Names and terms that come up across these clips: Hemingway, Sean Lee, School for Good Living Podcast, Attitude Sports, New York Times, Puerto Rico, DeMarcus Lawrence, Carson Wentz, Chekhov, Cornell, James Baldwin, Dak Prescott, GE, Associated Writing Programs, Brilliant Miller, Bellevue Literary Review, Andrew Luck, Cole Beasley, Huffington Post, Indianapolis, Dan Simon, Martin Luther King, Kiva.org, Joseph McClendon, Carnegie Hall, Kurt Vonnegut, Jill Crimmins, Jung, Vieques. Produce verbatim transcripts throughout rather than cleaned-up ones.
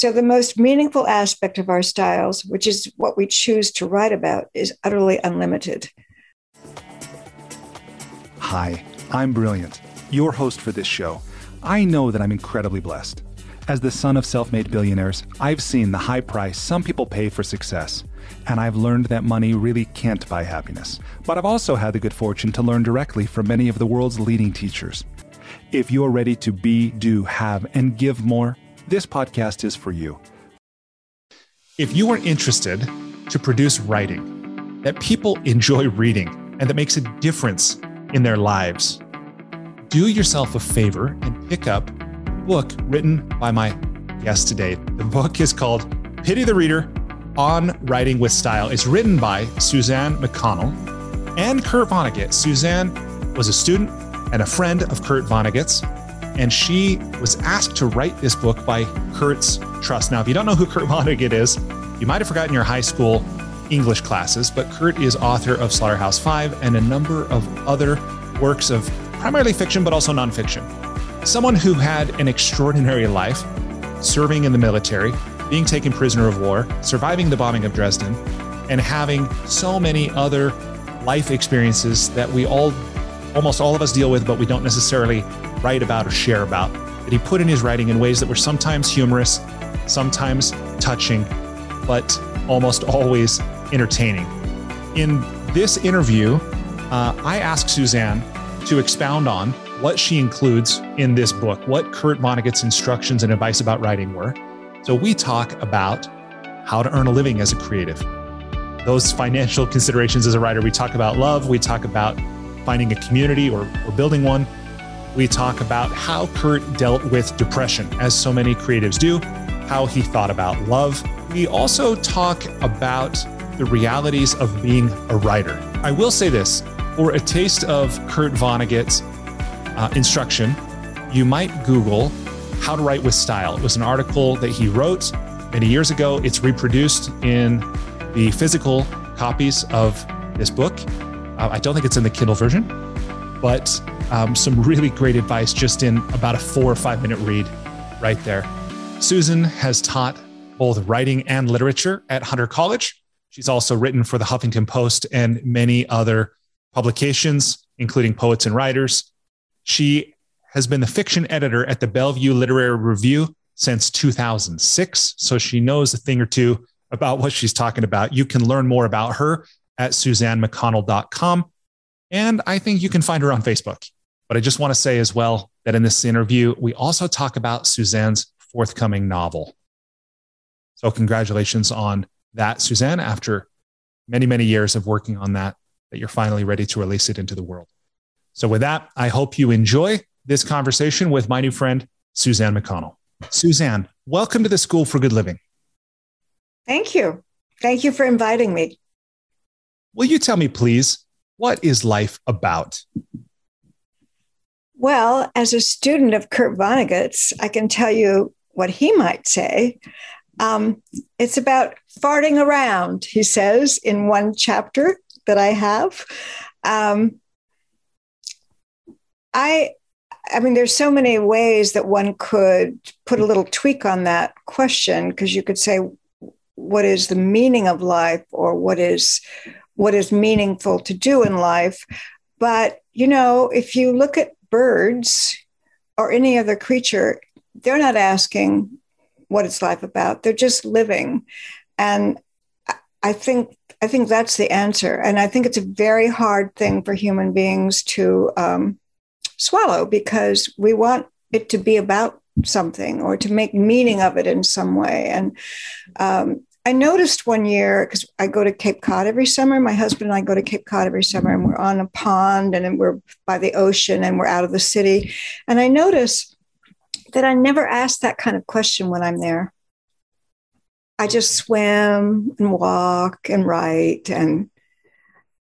So the most meaningful aspect of our styles, which is what we choose to write about, is utterly unlimited. Hi, I'm Brilliant, your host for this show. I know that I'm incredibly blessed. As the son of self-made billionaires, I've seen the high price some people pay for success, and I've learned that money really can't buy happiness. But I've also had the good fortune to learn directly from many of the world's leading teachers. If you're ready to be, do, have, and give more, this podcast is for you. If you are interested to produce writing that people enjoy reading and that makes a difference in their lives, do yourself a favor and pick up a book written by my guest today. The book is called Pity the Reader: On Writing with Style. It's written by Suzanne McConnell and Kurt Vonnegut. Suzanne was a student and a friend of Kurt Vonnegut's, and she was asked to write this book by Kurt's trust. Now, if you don't know who Kurt Vonnegut is, you might have forgotten your high school English classes, but Kurt is author of Slaughterhouse-Five and a number of other works of primarily fiction, but also nonfiction. Someone who had an extraordinary life, serving in the military, being taken prisoner of war, surviving the bombing of Dresden, and having so many other life experiences that we all, almost all of us deal with, but we don't necessarily write about or share about, that he put in his writing in ways that were sometimes humorous, sometimes touching, but almost always entertaining. In this interview, uh, I asked Suzanne to expound on what she includes in this book, what Kurt Vonnegut's instructions and advice about writing were. So we talk about how to earn a living as a creative, those financial considerations as a writer. We talk about love. We talk about finding a community or, or building one. We talk about how Kurt dealt with depression, as so many creatives do, how he thought about love. We also talk about the realities of being a writer. I will say this, for a taste of Kurt Vonnegut's uh, instruction, you might Google How to Write with Style. It was an article that he wrote many years ago. It's reproduced in the physical copies of this book. Uh, I don't think it's in the Kindle version, but um, some really great advice just in about a four or five minute read right there. Susan has taught both writing and literature at Hunter College. She's also written for the Huffington Post and many other publications, including Poets and Writers. She has been the fiction editor at the Bellevue Literary Review since two thousand six. So she knows a thing or two about what she's talking about. You can learn more about her at suzanne mcconnell dot com. And I think you can find her on Facebook. But I just want to say as well that in this interview, we also talk about Suzanne's forthcoming novel. So congratulations on that, Suzanne, after many, many years of working on that, that you're finally ready to release it into the world. So with that, I hope you enjoy this conversation with my new friend, Suzanne McConnell. Suzanne, welcome to the School for Good Living. Thank you. Thank you for inviting me. Will you tell me, please, what is life about? Well, as a student of Kurt Vonnegut's, I can tell you what he might say. Um, it's about farting around, he says, in one chapter that I have. Um, I, I mean, there's so many ways that one could put a little tweak on that question, because you could say, what is the meaning of life, or what is what is meaningful to do in life. But, you know, if you look at birds or any other creature, they're not asking what it's life about. They're just living. And I think I think that's the answer. And I think it's a very hard thing for human beings to um, swallow, because we want it to be about something or to make meaning of it in some way. And um I noticed one year, because I go to Cape Cod every summer, my husband and I go to Cape Cod every summer, and we're on a pond and we're by the ocean and we're out of the city. And I notice that I never ask that kind of question when I'm there. I just swim and walk and write, and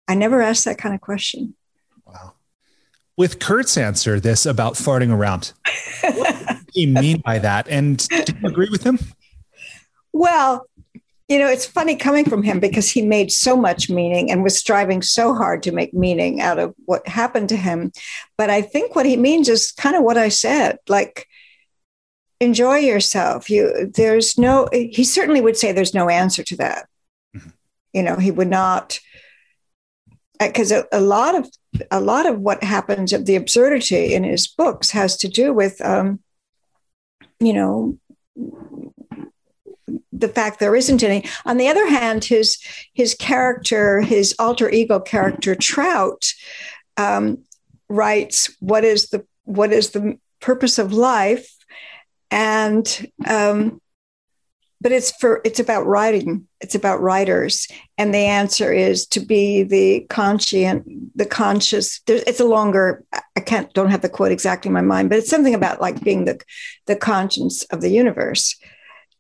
I never ask that kind of question. Wow. With Kurt's answer, this about farting around, what did he mean by that? And do you agree with him? Well, you know, it's funny coming from him, because he made so much meaning and was striving so hard to make meaning out of what happened to him. But I think what he means is kind of what I said, like enjoy yourself. You, there's no, he certainly would say there's no answer to that. Mm-hmm. You know, he would not, because a, a lot of, a lot of what happens of the absurdity in his books has to do with, um, you know, the fact there isn't any. On the other hand, his, his character, his alter ego character, Trout, um, writes, what is the, what is the purpose of life? And, um, but it's for, it's about writing. It's about writers. And the answer is to be the conscient, the conscious. It's a longer, I can't, don't have the quote exactly in my mind, but it's something about like being the, the conscience of the universe.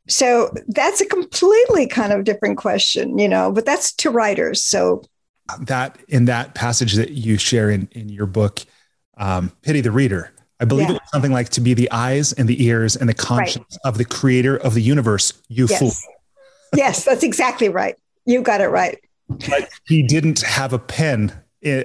So that's a completely kind of different question, you know, but that's to writers. So that, in that passage that you share in, in your book, um, Pity the Reader, I believe yeah. it was something like to be the eyes and the ears and the conscience right. of the creator of the universe, you yes. fool. Yes, that's exactly right. You got it right. But he didn't have a pen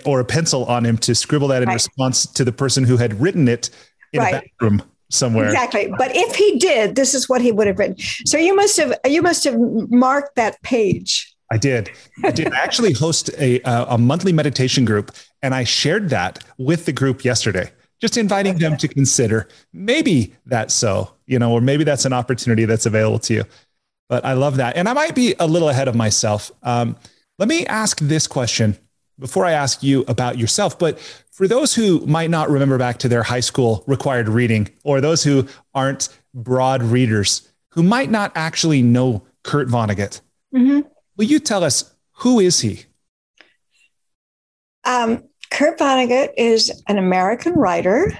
or a pencil on him to scribble that in right. response to the person who had written it in right. a bathroom somewhere. Exactly. But if he did, this is what he would have written. So you must have, you must have marked that page. I did. I did actually host a, a monthly meditation group, and I shared that with the group yesterday. Just inviting them to consider maybe that's so, you know, or maybe that's an opportunity that's available to you. But I love that. And I might be a little ahead of myself. Um, let me ask this question before I ask you about yourself. But for those who might not remember back to their high school required reading, or those who aren't broad readers, who might not actually know Kurt Vonnegut, mm-hmm. will you tell us, who is he? Um. Kurt Vonnegut is an American writer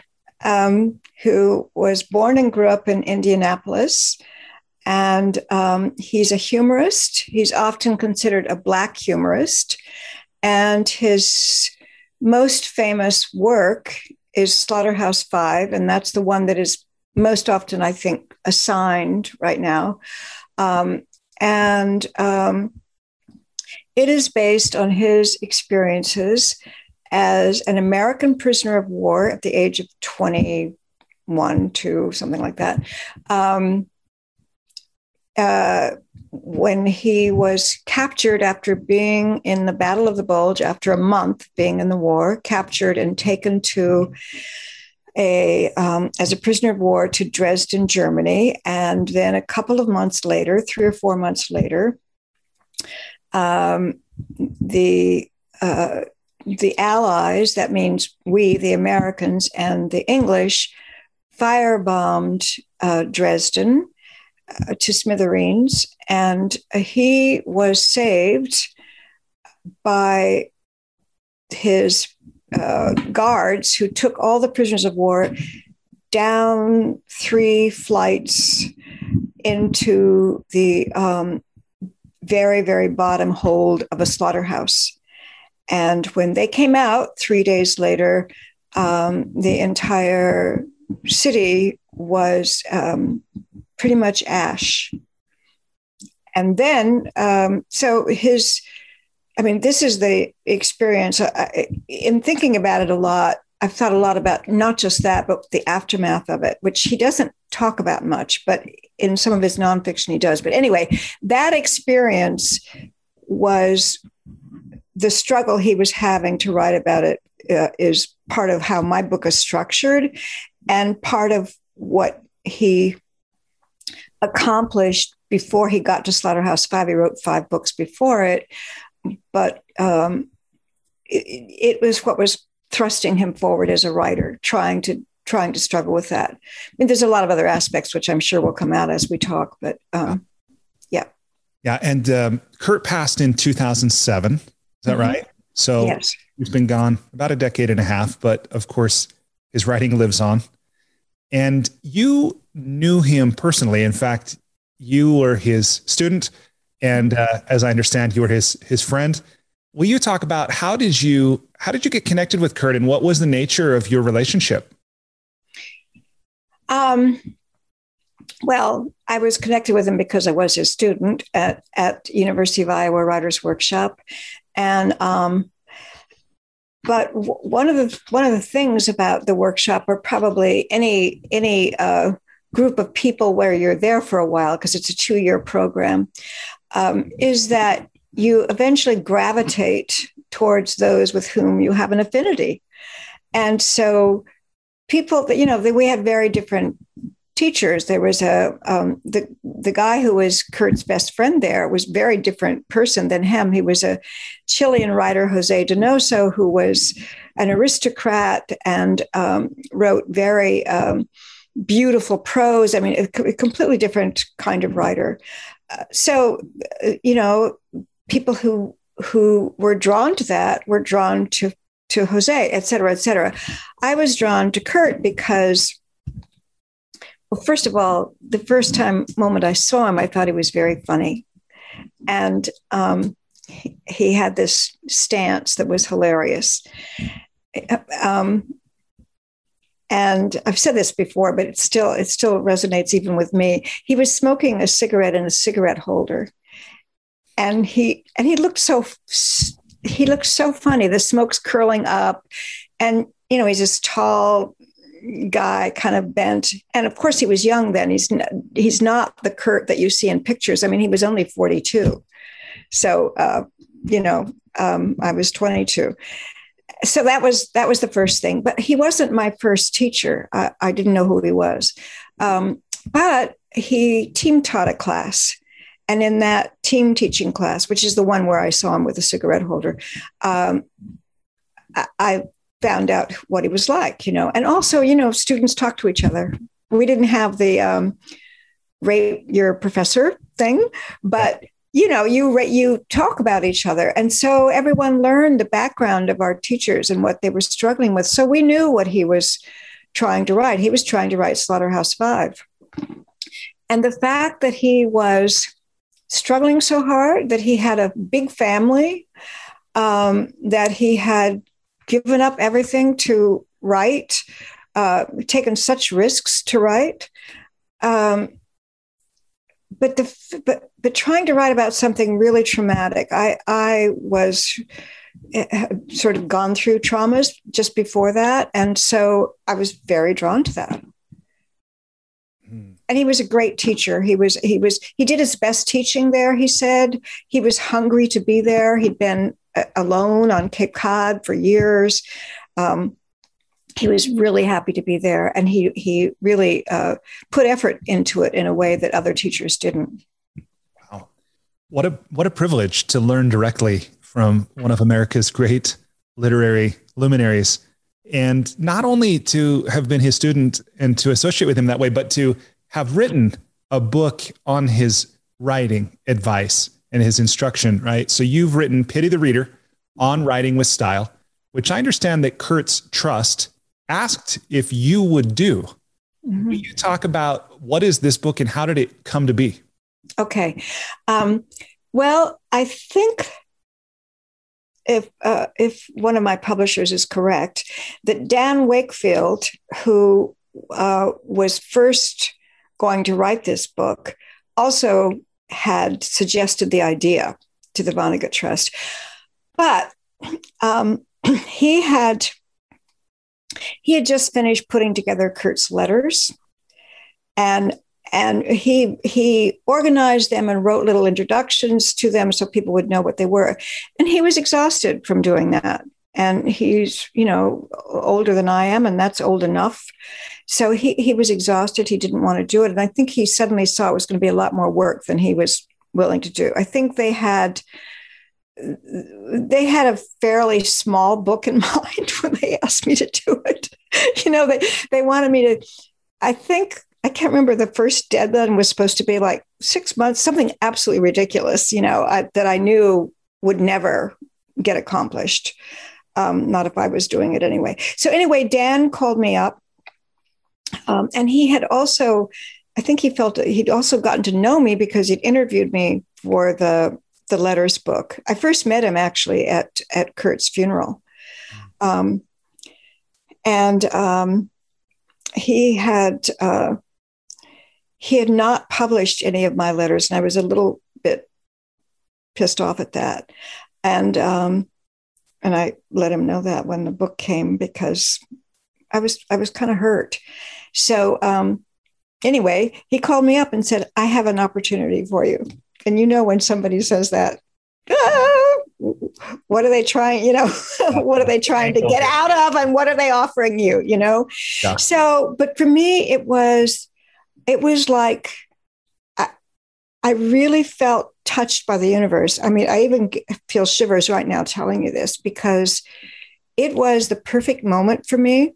um, who was born and grew up in Indianapolis. And um, he's a humorist. He's often considered a Black humorist. And his most famous work is Slaughterhouse-Five. And that's the one that is most often, I think, assigned right now. Um, and um, it is based on his experiences as an American prisoner of war at the age of twenty-one, two, something like that, um, uh, when he was captured after being in the Battle of the Bulge, after a month being in the war, captured and taken to a um, as a prisoner of war to Dresden, Germany. And then a couple of months later, three or four months later, um, the uh, the Allies, that means we, the Americans and the English, firebombed uh, Dresden uh, to smithereens. And he was saved by his uh, guards, who took all the prisoners of war down three flights into the um, very, very bottom hold of a slaughterhouse. And when they came out three days later, um, the entire city was um, pretty much ash. And then, um, so his, I mean, this is the experience. I, in thinking about it a lot, I've thought a lot about not just that, but the aftermath of it, which he doesn't talk about much, but in some of his nonfiction he does. But anyway, that experience was... the struggle he was having to write about it uh, is part of how my book is structured, and part of what he accomplished before he got to Slaughterhouse-Five. He wrote five books before it, but um, it, it was what was thrusting him forward as a writer, trying to trying to struggle with that. I mean, there's a lot of other aspects which I'm sure will come out as we talk, but um, yeah, yeah. And um, Kurt passed in two thousand seven. Is that right? So yes. He's been gone about a decade and a half, but of course his writing lives on. And you knew him personally. In fact, you were his student. And uh, as I understand, you were his, his friend. Will you talk about how did you, how did you get connected with Kurt, and what was the nature of your relationship? Um, Well, I was connected with him because I was his student at, at University of Iowa Writers Workshop. And, um, but w- one of the, one of the things about the workshop, or probably any, any, uh, group of people where you're there for a while, because it's a two-year program, um, is that you eventually gravitate towards those with whom you have an affinity. And so people that, you know, we had very different teachers. There was a, um, the, the guy who was Kurt's best friend there was a very different person than him. He was a Chilean writer, Jose Donoso, who was an aristocrat and um, wrote very um, beautiful prose. I mean, a, a completely different kind of writer. Uh, so, uh, you know, people who, who were drawn to that were drawn to to Jose, et cetera, et cetera. I was drawn to Kurt because, well, first of all, the first time moment I saw him, I thought he was very funny. And um, he, he had this stance that was hilarious. Um, and I've said this before, but it still, it still resonates even with me. He was smoking a cigarette in a cigarette holder. And he, and he looked so... St- He looked so funny. The smoke's curling up and, you know, he's this tall guy, kind of bent. And of course he was young then. He's not, he's not the Kurt that you see in pictures. I mean, he was only forty-two. So, uh, you know, um, I was twenty-two. So that was, that was the first thing, but he wasn't my first teacher. I, I didn't know who he was. Um, but he team taught a class. And in that team teaching class, which is the one where I saw him with a cigarette holder, um, I found out what he was like, you know. And also, you know, students talk to each other. We didn't have the um, rate your professor thing, but, you know, you you talk about each other. And so everyone learned the background of our teachers and what they were struggling with. So we knew what he was trying to write. He was trying to write Slaughterhouse-Five. And the fact that he was struggling so hard, that he had a big family, um, that he had given up everything to write, uh, taken such risks to write. Um, but, the, but, but trying to write about something really traumatic. I, I was sort of gone through traumas just before that. And so I was very drawn to that. And he was a great teacher. He was, he was, he did his best teaching there. He said he was hungry to be there. He'd been alone on Cape Cod for years. Um, he was really happy to be there. And he, he really uh, put effort into it in a way that other teachers didn't. Wow. What a, what a privilege to learn directly from one of America's great literary luminaries. And not only to have been his student and to associate with him that way, but to have written a book on his writing advice and his instruction, right? So you've written Pity the Reader on Writing with Style, which I understand that Kurt's Trust asked if you would do. Mm-hmm. Will you talk about what is this book and how did it come to be? Okay. Um, well, I think... If uh, if one of my publishers is correct, that Dan Wakefield, who uh, was first going to write this book, also had suggested the idea to the Vonnegut Trust. But um, he had he had just finished putting together Kurt's letters, and and he he organized them and wrote little introductions to them so people would know what they were. And he was exhausted from doing that. And he's, you know, older than I am, and that's old enough. So he, he was exhausted. He didn't want to do it. And I think he suddenly saw it was going to be a lot more work than he was willing to do. I think they had they had a fairly small book in mind when they asked me to do it. You know, they, they wanted me to, I think, I can't remember, the first deadline was supposed to be like six months, something absolutely ridiculous, you know, I, that I knew would never get accomplished. Um, not if I was doing it anyway. So anyway, Dan called me up um, and he had also, I think he felt he'd also gotten to know me because he'd interviewed me for the, the letters book. I first met him actually at, at Kurt's funeral. Um, and um, he had, uh, He had not published any of my letters, and I was a little bit pissed off at that. And um, and I let him know that when the book came because I was I was kind of hurt. So um, anyway, he called me up and said, I have an opportunity for you. And you know, when somebody says that, ah, what are they trying, you know, what are they trying to get out of and what are they offering you, you know? Yeah. So, but for me, it was, it was like, I, I really felt touched by the universe. I mean, I even feel shivers right now telling you this, because it was the perfect moment for me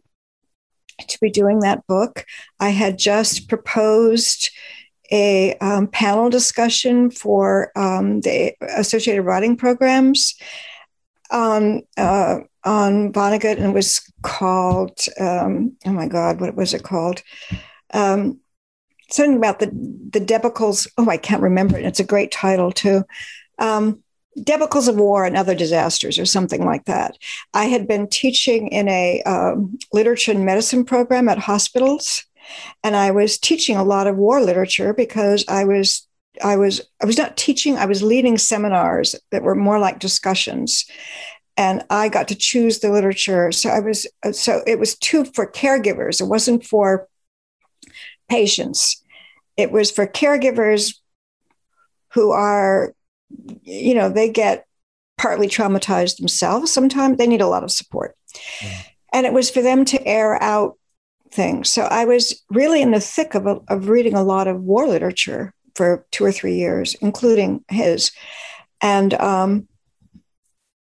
to be doing that book. I had just proposed a um, panel discussion for um, the Associated Writing Programs um, uh, on Vonnegut, and it was called, um, oh my God, what was it called? Um, something about the, the debacles, oh, I can't remember it. It's a great title too. Um, Debacles of War and Other Disasters, or something like that. I had been teaching in a um, literature and medicine program at hospitals, and I was teaching a lot of war literature because I was, I was, I was not teaching. I was leading seminars that were more like discussions, and I got to choose the literature. So I was, so it was too for caregivers. It wasn't for patients. It was for caregivers who are, you know, they get partly traumatized themselves. Sometimes they need a lot of support. Mm. And it was for them to air out things. So I was really in the thick of, a, of reading a lot of war literature for two or three years, including his. And um,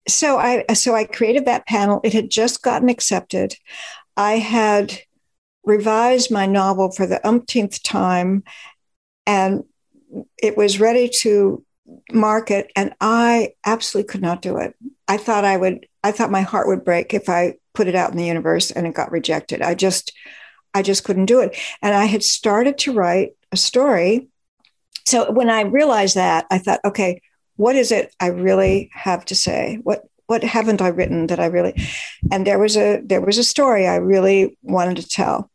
so I, so I created that panel. It had just gotten accepted. I had revised my novel for the umpteenth time, and it was ready to market, and I absolutely could not do it. I thought I would, I thought my heart would break if I put it out in the universe and it got rejected. I just, I just couldn't do it. And I had started to write a story. So when I realized that, I thought, okay, what is it I really have to say? What, what haven't I written that I really, and there was a, there was a story I really wanted to tell.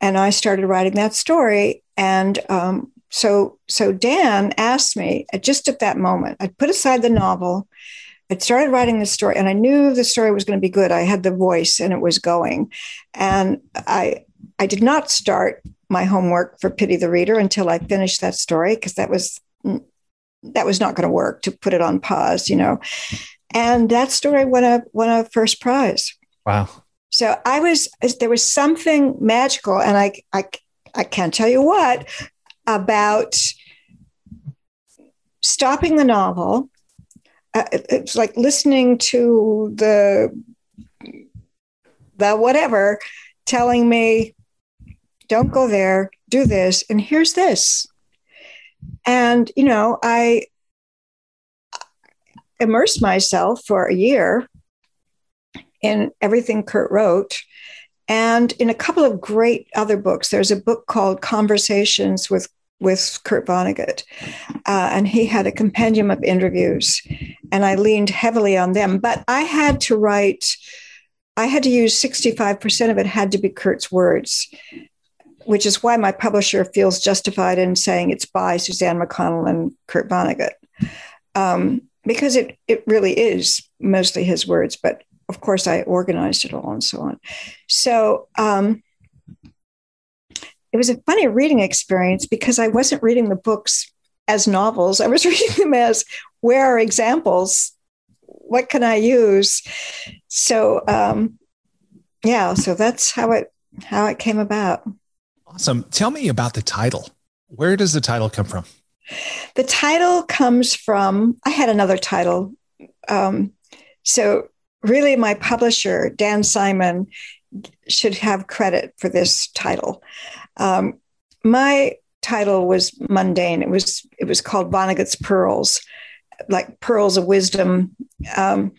And I started writing that story. And, um, So, so Dan asked me just at that moment, I put aside the novel, I started writing the story, and I knew the story was going to be good. I had the voice and it was going. And I, I did not start my homework for Pity the Reader until I finished that story, because that was, that was not going to work to put it on pause, you know, and that story won a, won a first prize. Wow. So I was, there was something magical, and I, I, I can't tell you what, about stopping the novel. Uh, it, it's like listening to the, the whatever telling me, don't go there, do this, and here's this. And, you know, I immersed myself for a year in everything Kurt wrote, and in a couple of great other books. There's a book called Conversations with with Kurt Vonnegut. Uh, and he had a compendium of interviews, and I leaned heavily on them, but I had to write, I had to use sixty-five percent of it had to be Kurt's words, which is why my publisher feels justified in saying it's by Suzanne McConnell and Kurt Vonnegut. Um, because it, it really is mostly his words, but of course I organized it all and so on. So, um, it was a funny reading experience, because I wasn't reading the books as novels. I was reading them as, where are examples? What can I use? So, um, yeah, so that's how it, how it came about. Awesome. Tell me about the title. Where does the title come from? The title comes from, I had another title. Um, so really my publisher, Dan Simon, should have credit for this title. Um, my title was mundane. It was, it was called Vonnegut's Pearls, like pearls of wisdom. Um,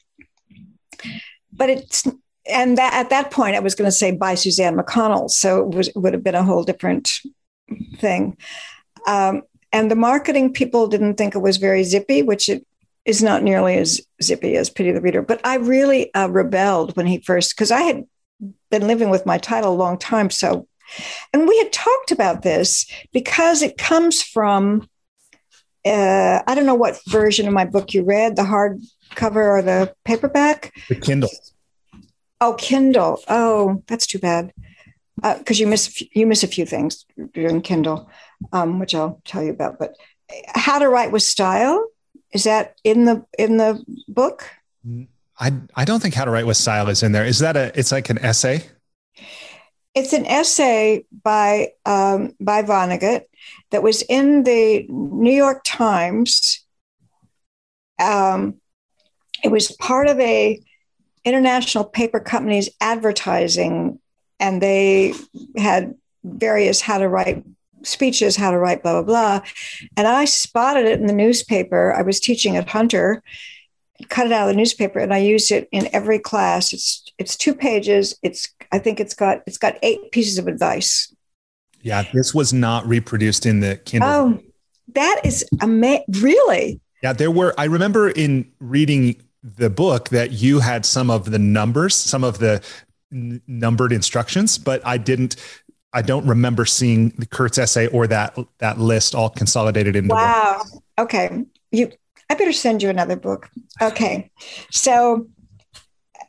but it's, and that, at that point I was going to say by Suzanne McConnell. So it, was, it would have been a whole different thing. Um, and the marketing people didn't think it was very zippy, which it is not nearly as zippy as Pity the Reader. But I really uh, rebelled when he first, because I had been living with my title a long time. So, and we had talked about this, because it comes from, uh, I don't know what version of my book you read, the hardcover or the paperback? The Kindle. Oh, Kindle. Oh, that's too bad. because uh, you miss you miss a few things during Kindle, um, which I'll tell you about. But How to Write with Style, is that in the in the book? I I don't think How to Write with Style is in there. Is that a? It's like an essay. It's an essay by um, by Vonnegut that was in the New York Times. Um, it was part of a international paper company's advertising, and they had various how to write speeches, how to write, blah, blah, blah. And I spotted it in the newspaper. I was teaching at Hunter, cut it out of the newspaper, and I used it in every class. It's it's two pages. It's I think it's got it's got eight pieces of advice. Yeah, this was not reproduced in the Kindle. Oh, that is amazing. Really? Yeah, there were, I remember in reading the book that you had some of the numbers, some of the n- numbered instructions, but I didn't, I don't remember seeing the Kurt's essay or that, that list all consolidated in. Wow. Book. Okay. You, I better send you another book. Okay. So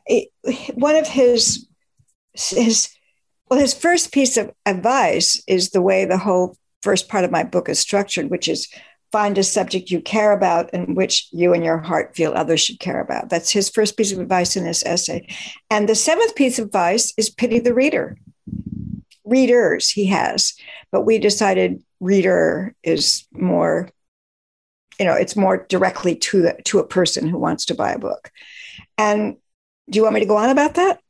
it, one of his, his, well, his first piece of advice is the way the whole first part of my book is structured, which is find a subject you care about and which you and your heart feel others should care about. That's his first piece of advice in this essay. And the seventh piece of advice is pity the reader. Readers, he has. But we decided reader is more, you know, it's more directly to the, to a person who wants to buy a book. And do you want me to go on about that?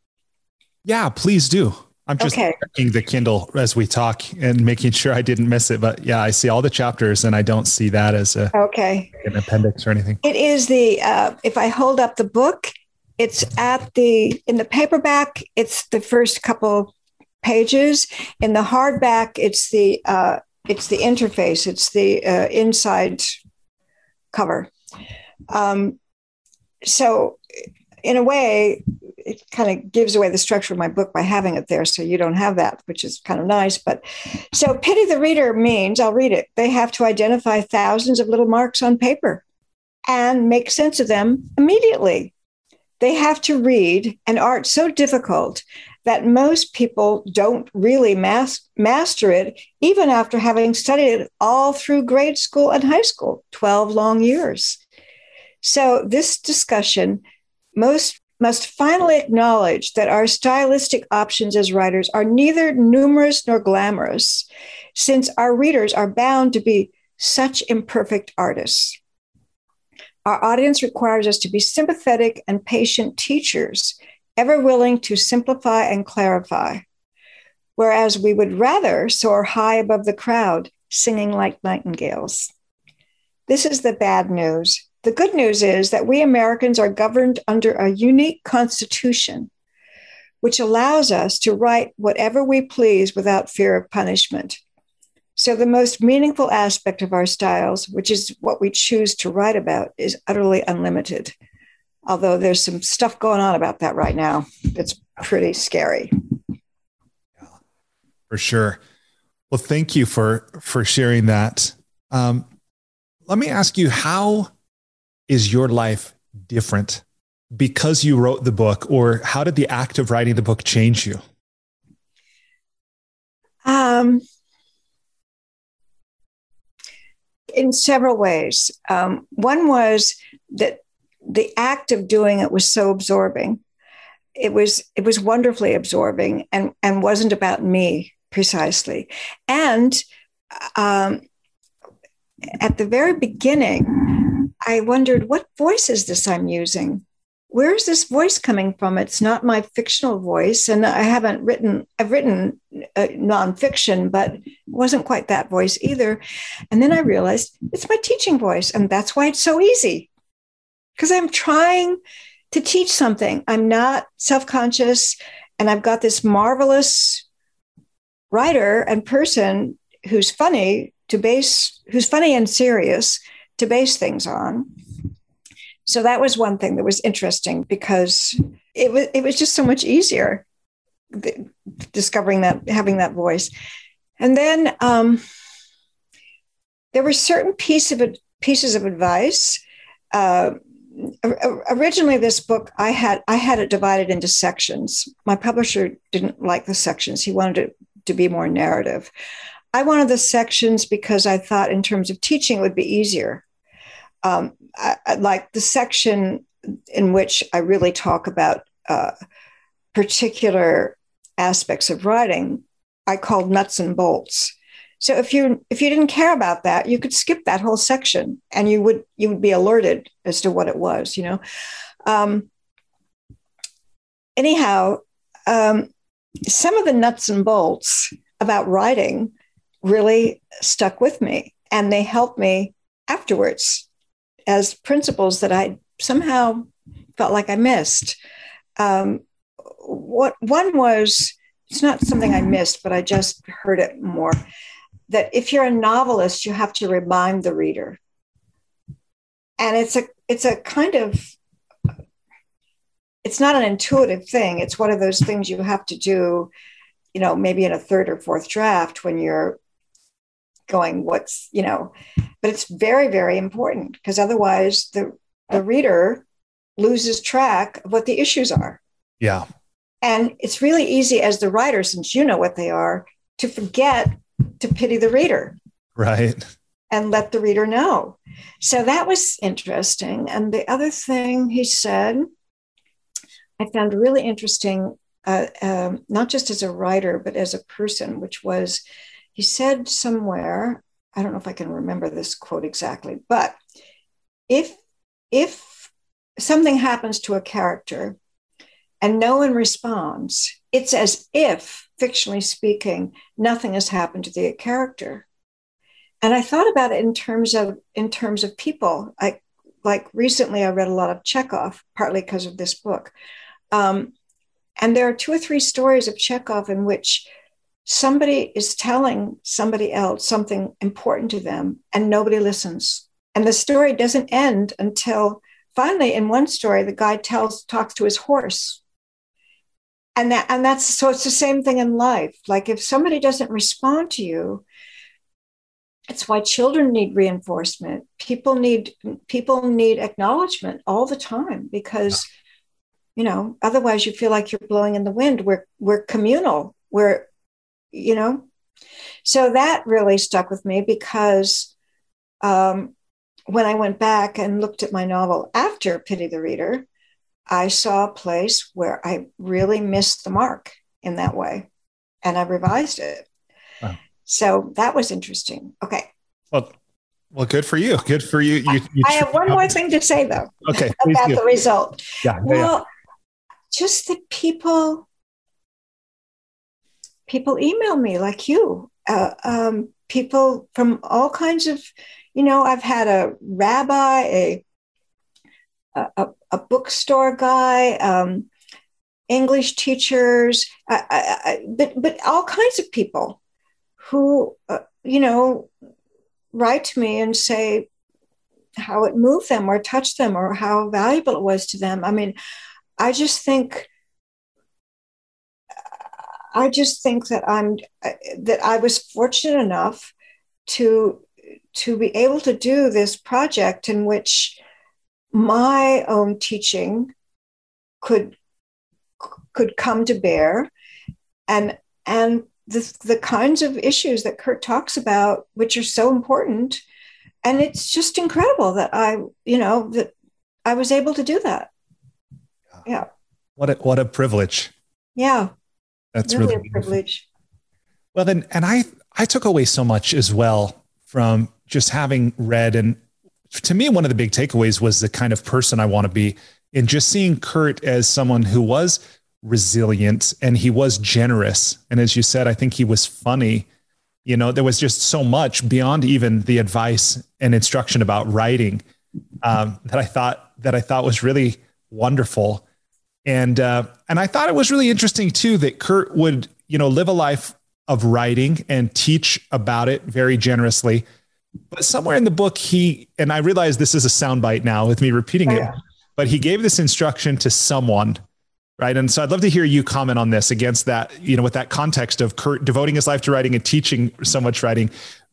Yeah, please do. I'm just okay. checking the Kindle as we talk and making sure I didn't miss it. But yeah, I see all the chapters and I don't see that as a okay an appendix or anything. It is the, uh, if I hold up the book, it's at the, in the paperback, it's the first couple pages. In the hardback, it's the, uh, it's the interface. It's the uh, inside cover. Um, so in a way, it kind of gives away the structure of my book by having it there. So you don't have that, which is kind of nice. But so pity the reader means, I'll read it, they have to identify thousands of little marks on paper and make sense of them immediately. They have to read an art so difficult that most people don't really mas- master it, even after having studied it all through grade school and high school, twelve long years. So this discussion, most must finally acknowledge that our stylistic options as writers are neither numerous nor glamorous, since our readers are bound to be such imperfect artists. Our audience requires us to be sympathetic and patient teachers, ever willing to simplify and clarify, whereas we would rather soar high above the crowd, singing like nightingales. This is the bad news. The good news is that we Americans are governed under a unique constitution, which allows us to write whatever we please without fear of punishment. So the most meaningful aspect of our styles, which is what we choose to write about, is utterly unlimited. Although there's some stuff going on about that right now that's pretty scary. For sure. Well, thank you for, for sharing that. Um, let me ask you, how is your life different because you wrote the book, or how did the act of writing the book change you? Um, in several ways. Um, one was that the act of doing it was so absorbing. It was, it was wonderfully absorbing and, and wasn't about me precisely. And um, at the very beginning, I wondered, what voice is this I'm using? Where is this voice coming from? It's not my fictional voice. And I haven't written, I've written uh, nonfiction, but it wasn't quite that voice either. And then I realized it's my teaching voice. And that's why it's so easy, because I'm trying to teach something. I'm not self-conscious. And I've got this marvelous writer and person who's funny to base, who's funny and serious to base things on. So that was one thing that was interesting, because it was it was just so much easier th- discovering that, having that voice. And then um, there were certain piece of, pieces of advice uh, originally this book, I had I had it divided into sections. My publisher didn't like the sections. He wanted it to be more narrative. I wanted the sections because I thought in terms of teaching, it would be easier. Um, I, I like the section in which I really talk about uh, particular aspects of writing, I called nuts and bolts. So if you if you didn't care about that, you could skip that whole section, and you would you would be alerted as to what it was. You know. Um, anyhow, um, some of the nuts and bolts about writing really stuck with me, and they helped me afterwards as principles that I somehow felt like I missed. Um, what one was, it's not something I missed, but I just heard it more. That if you're a novelist, you have to remind the reader. And it's a it's a kind of, it's not an intuitive thing. It's one of those things you have to do, you know, maybe in a third or fourth draft when you're going what's, you know, but it's very, very important because otherwise the, the reader loses track of what the issues are. Yeah. And it's really easy as the writer, since you know what they are, to forget to pity the reader. Right. And let the reader know. So that was interesting. And the other thing he said, I found really interesting, uh, um, not just as a writer, but as a person, which was, he said somewhere, I don't know if I can remember this quote exactly, but if, if something happens to a character and no one responds, it's as if, fictionally speaking, nothing has happened to the character. And I thought about it in terms of in terms of people. I, like recently, I read a lot of Chekhov, partly because of this book. Um, and there are two or three stories of Chekhov in which somebody is telling somebody else something important to them, and nobody listens. And the story doesn't end until finally, in one story, the guy tells talks to his horse. And that, and that's, so it's the same thing in life. Like if somebody doesn't respond to you, it's why children need reinforcement. People need, people need acknowledgement all the time because, you know, otherwise you feel like you're blowing in the wind. We're, we're communal. We're, you know, so that really stuck with me because um, when I went back and looked at my novel after Pity the Reader, I saw a place where I really missed the mark in that way, and I revised it. Wow. So that was interesting. Okay. Well, well, good for you. Good for you. you, you I have one more thing to say, though, okay, about the result. Yeah, yeah, well, yeah. Just that people, people email me like you, uh, um, people from all kinds of, you know, I've had a rabbi, a A, a bookstore guy, um, English teachers, I, I, I, but but all kinds of people who, uh, you know, write to me and say how it moved them or touched them or how valuable it was to them. I mean, I just think, I just think that I'm, that I was fortunate enough to, to be able to do this project in which my own teaching could could come to bear, and and the the kinds of issues that Kurt talks about, which are so important, and it's just incredible that I, you know, that I was able to do that. Yeah. What a what a privilege. Yeah. That's really, really a privilege. Well, then, and I I took away so much as well from just having read and. To me, one of the big takeaways was the kind of person I want to be, and just seeing Kurt as someone who was resilient and he was generous. And as you said, I think he was funny. You know, there was just so much beyond even the advice and instruction about writing um, that I thought that I thought was really wonderful. And uh, and I thought it was really interesting, too, that Kurt would, you know, live a life of writing and teach about it very generously. But somewhere in the book, he, and I realize this is a soundbite now with me repeating oh, it, yeah. but he gave this instruction to someone, right? And so I'd love to hear you comment on this against that, you know, with that context of Kurt devoting his life to writing and teaching so much writing,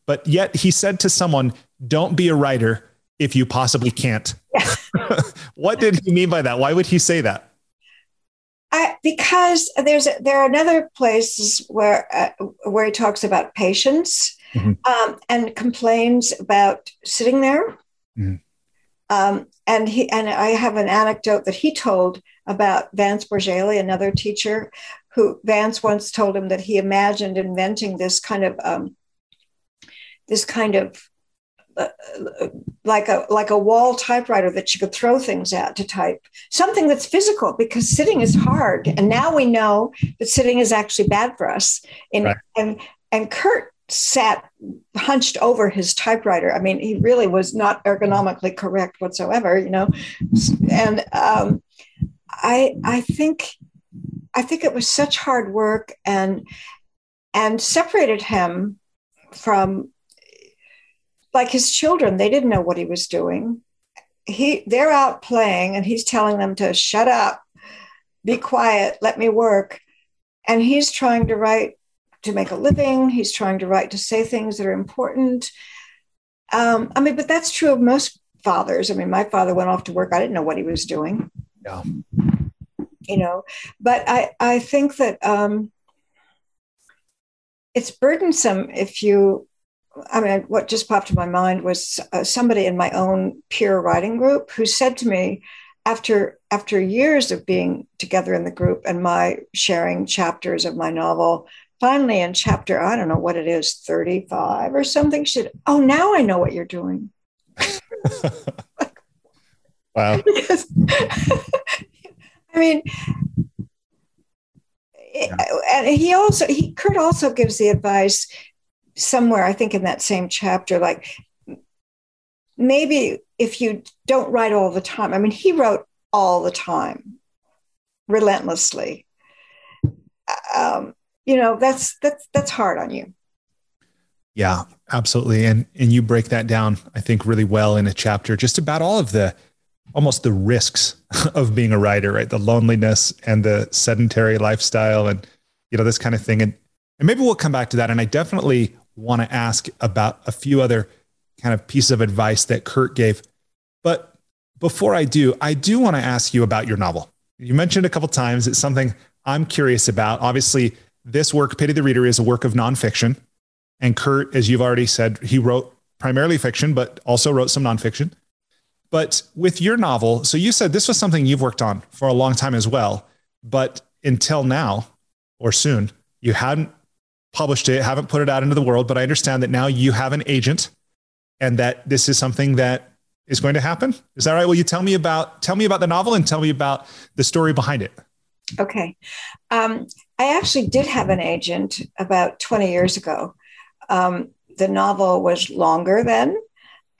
but yet he said to someone, don't be a writer if you possibly can't. Yeah. What did he mean by that? Why would he say that? I, because there's there are another places where uh, where he talks about patience mm-hmm. um, and complains about sitting there, mm-hmm. um, and he and I have an anecdote that he told about Vance Borgeli, another teacher, who Vance once told him that he imagined inventing this kind of um, this kind of uh, like a like a wall typewriter that you could throw things at to type, something that's physical, because sitting is hard. And now we know that sitting is actually bad for us. And right. and, and Kurt sat hunched over his typewriter. I mean, he really was not ergonomically correct whatsoever, you know. And um, I I think I think it was such hard work and and separated him from, like, his children. They didn't know what he was doing. He, they're out playing and he's telling them to shut up, be quiet, let me work. And he's trying to write to make a living. He's trying to write to say things that are important. Um, I mean, but that's true of most fathers. I mean, my father went off to work. I didn't know what he was doing. Yeah. You know, but I, I think that um, it's burdensome if you, I mean, what just popped in my mind was uh, somebody in my own peer writing group who said to me, after after years of being together in the group and my sharing chapters of my novel, finally in chapter, I don't know what it is, thirty-five or something, she said, "Oh, now I know what you're doing." Wow. I mean, yeah. And he also, he Kurt also gives the advice somewhere, I think in that same chapter, like maybe if you don't write all the time, I mean, he wrote all the time, relentlessly. Um, you know, that's that's that's hard on you. Yeah, absolutely, and and you break that down, I think, really well in a chapter just about all of the almost the risks of being a writer, right? The loneliness and the sedentary lifestyle, and you know, this kind of thing, and and maybe we'll come back to that, and I definitely want to ask about a few other kind of pieces of advice that Kurt gave. But before I do, I do want to ask you about your novel. You mentioned a couple of times. It's something I'm curious about. Obviously, this work, Pity the Reader, is a work of nonfiction. And Kurt, as you've already said, he wrote primarily fiction, but also wrote some nonfiction. But with your novel, so you said this was something you've worked on for a long time as well, but until now or soon, you hadn't published it, haven't put it out into the world, but I understand that now you have an agent and that this is something that is going to happen. Is that right? Will you tell me about, tell me about the novel and tell me about the story behind it? Okay. Um, I actually did have an agent about twenty years ago. Um, the novel was longer then,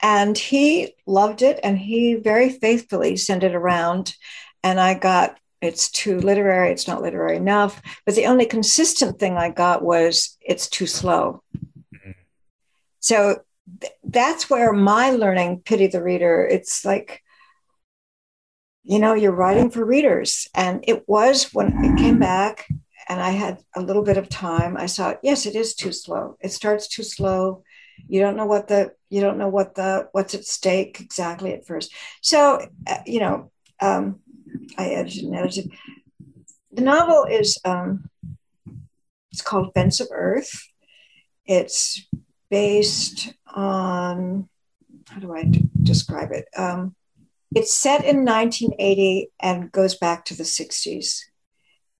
and he loved it and he very faithfully sent it around, and I got, it's too literary, it's not literary enough. But the only consistent thing I got was it's too slow. Mm-hmm. So th- that's where my learning, Pity the Reader, it's like, you know, you're writing for readers. And it was when it came back and I had a little bit of time, I saw, yes, it is too slow. It starts too slow. You don't know what the, you don't know what the, what's at stake exactly at first. So, uh, you know, um, I edited and edited. The novel is, um, it's called Fence of Earth. It's based on, how do I d- describe it? Um, it's set in nineteen eighty and goes back to the sixties.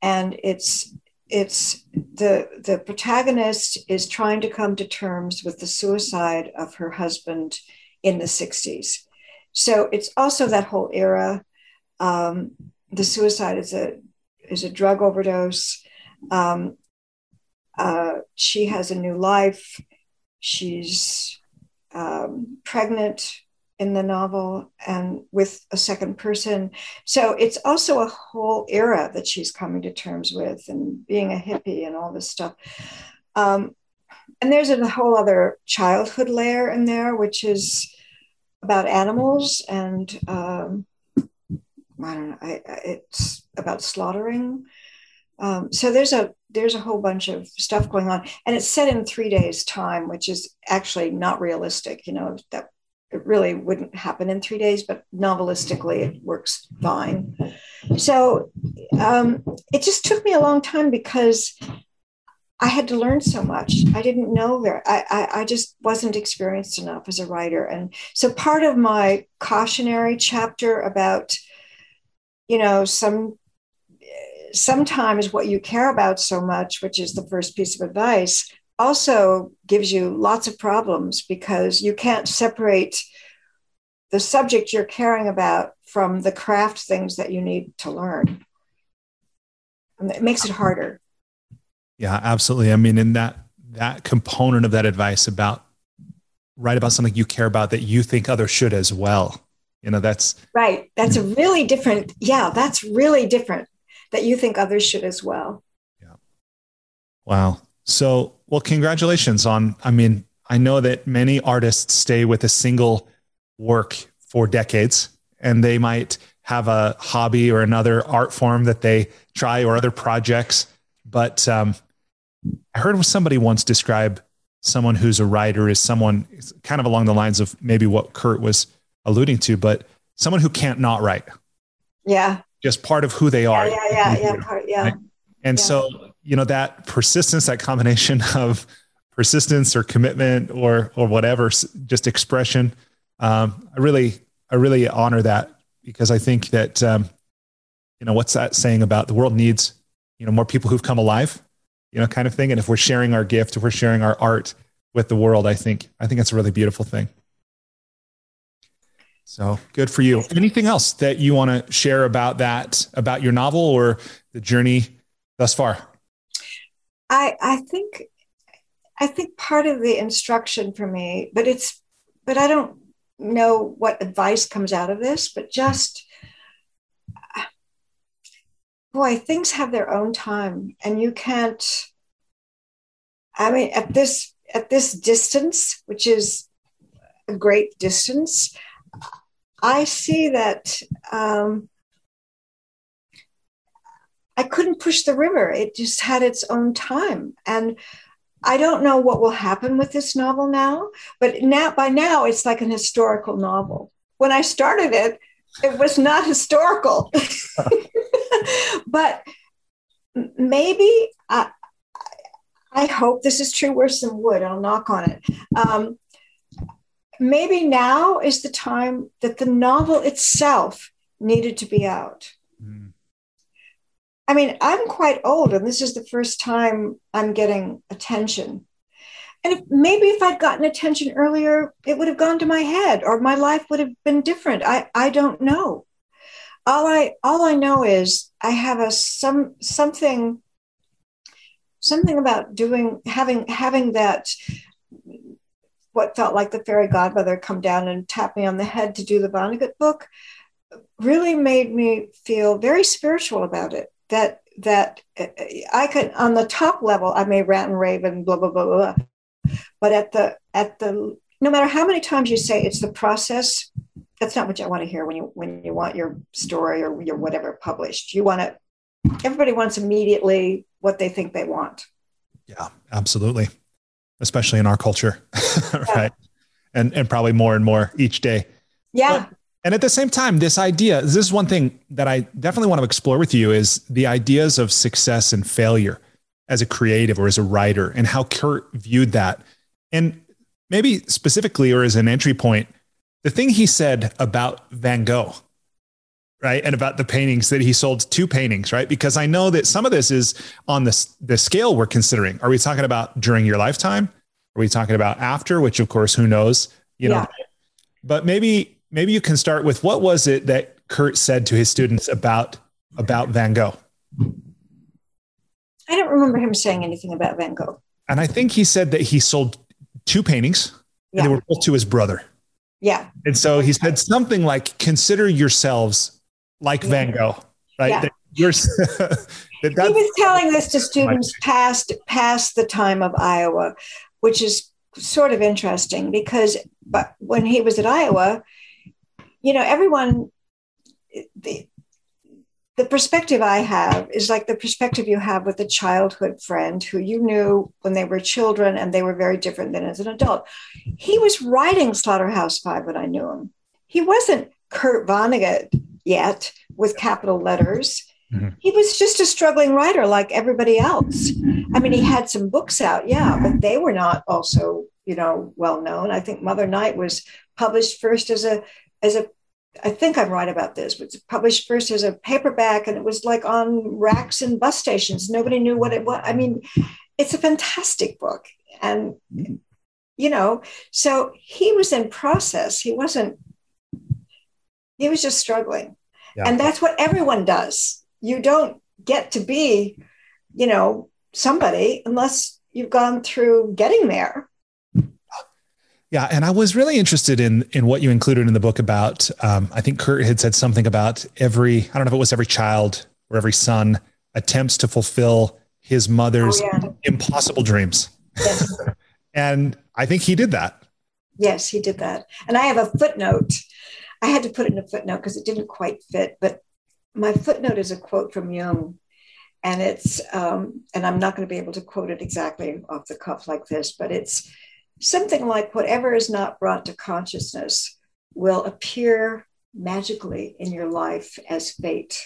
And it's it's the the protagonist is trying to come to terms with the suicide of her husband in the sixties. So it's also that whole era. Um, the suicide is a is a drug overdose. Um, uh, she has a new life. She's um, pregnant in the novel and with a second person. So it's also a whole era that she's coming to terms with, and being a hippie and all this stuff. Um, and there's a whole other childhood layer in there, which is about animals and um, I don't know. I, I, it's about slaughtering. Um, so there's a there's a whole bunch of stuff going on, and it's set in three days' time, which is actually not realistic. You know, that it really wouldn't happen in three days, but novelistically it works fine. So um, it just took me a long time because I had to learn so much. I didn't know very, I, I, I just wasn't experienced enough as a writer. And so part of my cautionary chapter about, you know, some sometimes what you care about so much, which is the first piece of advice, also gives you lots of problems because you can't separate the subject you're caring about from the craft things that you need to learn. And it makes it harder. Yeah, absolutely. I mean, in that, that component of that advice about write about something you care about that you think others should as well. You know, that's right. That's a really different. Yeah, that's really different that you think others should as well. Yeah. Wow. So, well, congratulations on, I mean, I know that many artists stay with a single work for decades and they might have a hobby or another art form that they try or other projects. But um, I heard somebody once describe someone who's a writer as someone kind of along the lines of maybe what Kurt was alluding to, but someone who can't not write. Yeah. Just part of who they are. Yeah, yeah, yeah. yeah, part, yeah. Right? And yeah. so, you know, that persistence, that combination of persistence or commitment or, or whatever, just expression. Um, I really, I really honor that because I think that, um, you know, what's that saying about the world needs, you know, more people who've come alive, you know, kind of thing. And if we're sharing our gift, if we're sharing our art with the world, I think, I think that's a really beautiful thing. So good for you. Anything else that you want to share about that, about your novel or the journey thus far? I, I think, I think part of the instruction for me, but it's, but I don't know what advice comes out of this, but just, boy, things have their own time and you can't, I mean, at this, at this distance, which is a great distance, I see that, um, I couldn't push the river. It just had its own time. And I don't know what will happen with this novel now, but now by now it's like an historical novel. When I started it, it was not historical, but maybe I, I hope this is true. Worse than wood. I'll knock on it. Um, maybe now is the time that the novel itself needed to be out. Mm. I mean, I'm quite old, and this is the first time I'm getting attention. And if, maybe if I'd gotten attention earlier, it would have gone to my head, or my life would have been different. I, I don't know. All I all I know is I have a some something something about doing having having that what felt like the fairy godmother come down and tap me on the head to do the Vonnegut book really made me feel very spiritual about it. that that I could, on the top level, I may rant and rave and blah, blah, blah, blah. But at the, at the, no matter how many times you say it's the process, that's not what you want to hear when you, when you want your story or your whatever published. You want to, everybody wants immediately what they think they want. Yeah, absolutely. Especially in our culture, yeah. Right? And, and probably more and more each day. Yeah. But, and at the same time, this idea, this is one thing that I definitely want to explore with you is the ideas of success and failure as a creative or as a writer and how Kurt viewed that. And maybe specifically, or as an entry point, the thing he said about Van Gogh, right? And about the paintings that he sold, two paintings, right? Because I know that some of this is on the, the scale we're considering. Are we talking about during your lifetime? Are we talking about after, which of course, who knows, you know, yeah. But maybe... Maybe you can start with what was it that Kurt said to his students about, about Van Gogh? I don't remember him saying anything about Van Gogh. And I think he said that he sold two paintings yeah. and they were both to his brother. Yeah. And so he said something like, consider yourselves like yeah. Van Gogh, right? Yeah. That you're, that he was telling this to students past, past the time of Iowa, which is sort of interesting because but when he was at Iowa, you know, everyone, the, the perspective I have is like the perspective you have with a childhood friend who you knew when they were children and they were very different than as an adult. He was writing Slaughterhouse-Five when I knew him. He wasn't Kurt Vonnegut yet with capital letters. Mm-hmm. He was just a struggling writer like everybody else. I mean, he had some books out, yeah, but they were not also, you know, well known. I think Mother Night was published first as a, as a, I think I'm right about this, but it's published first as a paperback, and it was like on racks and bus stations. Nobody knew what it was. I mean, it's a fantastic book. And, you know, so he was in process. He wasn't, he was just struggling. Yeah. And that's what everyone does. You don't get to be, you know, somebody unless you've gone through getting there. Yeah. And I was really interested in, in what you included in the book about, um, I think Kurt had said something about every, I don't know if it was every child or every son attempts to fulfill his mother's oh, yeah. impossible dreams. Yes. And I think he did that. Yes, he did that. And I have a footnote. I had to put it in a footnote because it didn't quite fit, but my footnote is a quote from Jung, and it's, um, and I'm not going to be able to quote it exactly off the cuff like this, but it's, something like whatever is not brought to consciousness will appear magically in your life as fate.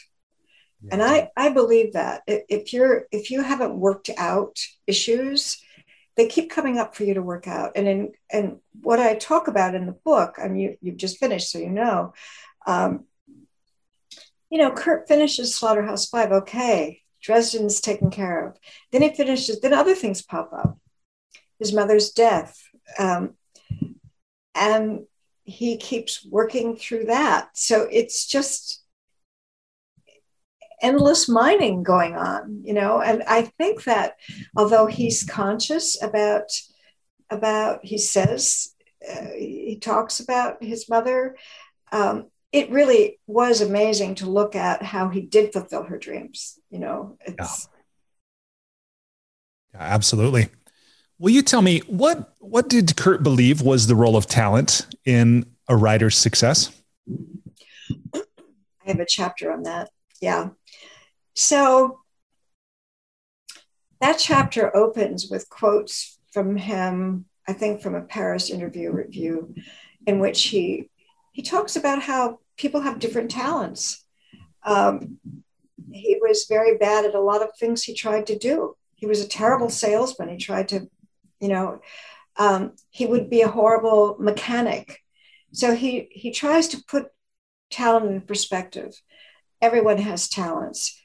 Yeah. And I, I believe that if you're, if you haven't worked out issues, they keep coming up for you to work out. And in, and what I talk about in the book, I mean, you, you've just finished, so you know, um, you know, Kurt finishes Slaughterhouse-Five. Okay. Dresden's taken care of. Then he finishes, then other things pop up. His mother's death. Um, and he keeps working through that. So it's just endless mining going on, you know? And I think that although he's conscious about, about he says, uh, he talks about his mother, um, it really was amazing to look at how he did fulfill her dreams, you know? It's, yeah. Yeah, absolutely. Will you tell me what, what did Kurt believe was the role of talent in a writer's success? I have a chapter on that. Yeah. So that chapter opens with quotes from him, I think from a Paris interview review, in which he, he talks about how people have different talents. Um, he was very bad at a lot of things he tried to do. He was a terrible salesman. He tried to, you know, um, he would be a horrible mechanic. So he, he tries to put talent in perspective. Everyone has talents.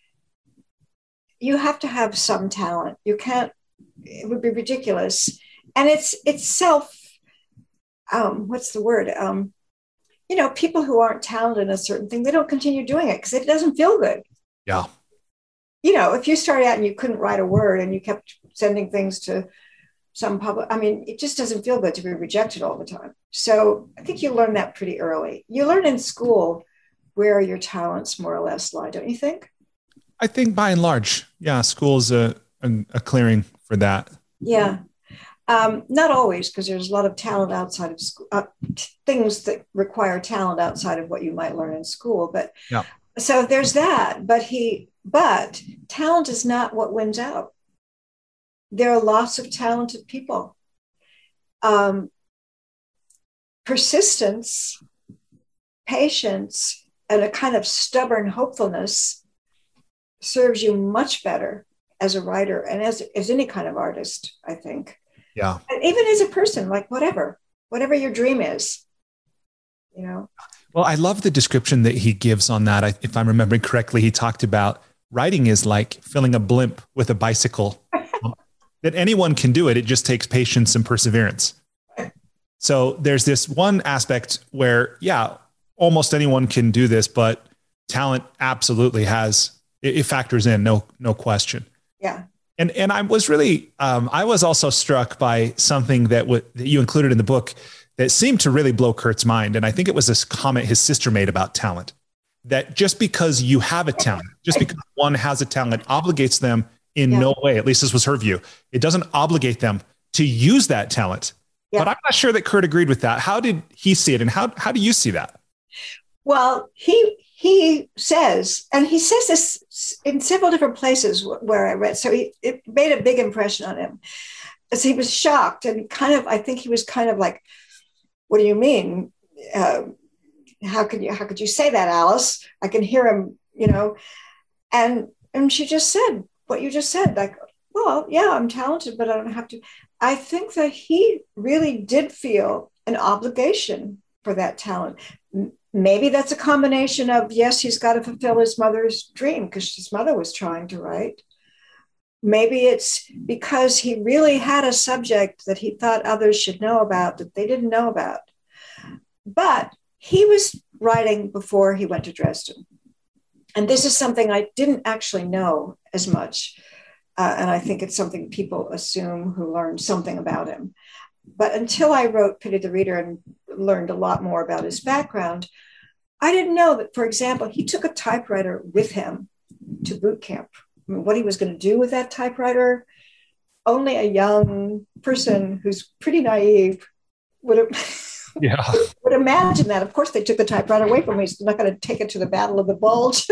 You have to have some talent. You can't, it would be ridiculous. And it's, it's self, um, what's the word? Um, you know, people who aren't talented in a certain thing, they don't continue doing it because it doesn't feel good. Yeah. You know, if you started out and you couldn't write a word and you kept sending things to some public, I mean, it just doesn't feel good to be rejected all the time. So I think you learn that pretty early. You learn in school where your talents more or less lie, don't you think? I think by and large, yeah, school's a, a, a clearing for that. Yeah. Um, not always, because there's a lot of talent outside of school, uh, things that require talent outside of what you might learn in school. But yeah. So there's that, but he, but talent is not what wins out. There are lots of talented people. Um, persistence, patience, and a kind of stubborn hopefulness serves you much better as a writer and as, as any kind of artist, I think. Yeah. And even as a person, like whatever, whatever your dream is, you know. Well, I love the description that he gives on that. I, if I'm remembering correctly, he talked about writing is like filling a blimp with a bicycle. That anyone can do it. It just takes patience and perseverance. So there's this one aspect where, yeah, almost anyone can do this, but talent absolutely has, it, it factors in, no, no question. Yeah. And, and I was really, um, I was also struck by something that, w- that you included in the book that seemed to really blow Kurt's mind. And I think it was this comment his sister made about talent, that just because you have a talent, just because one has a talent obligates them in yeah. no way, at least this was her view. It doesn't obligate them to use that talent. Yeah. But I'm not sure that Kurt agreed with that. How did he see it? And how, how do you see that? Well, he he says, and he says this in several different places where I read, so he, it made a big impression on him. So he was shocked and kind of, I think he was kind of like, what do you mean? Uh, how could you, how could you say that, Alice? I can hear him, you know. And and she just said what you just said, like, well, yeah, I'm talented, but I don't have to. I think that he really did feel an obligation for that talent. Maybe that's a combination of, yes, he's got to fulfill his mother's dream because his mother was trying to write. Maybe it's because he really had a subject that he thought others should know about that they didn't know about. But he was writing before he went to Dresden. And this is something I didn't actually know as much. Uh, and I think it's something people assume who learn something about him. But until I wrote Pity the Reader and learned a lot more about his background, I didn't know that, for example, he took a typewriter with him to boot camp. I mean, what he was going to do with that typewriter, only a young person who's pretty naive would, yeah. would imagine that. Of course, they took the typewriter away from him. He's not going to take it to the Battle of the Bulge.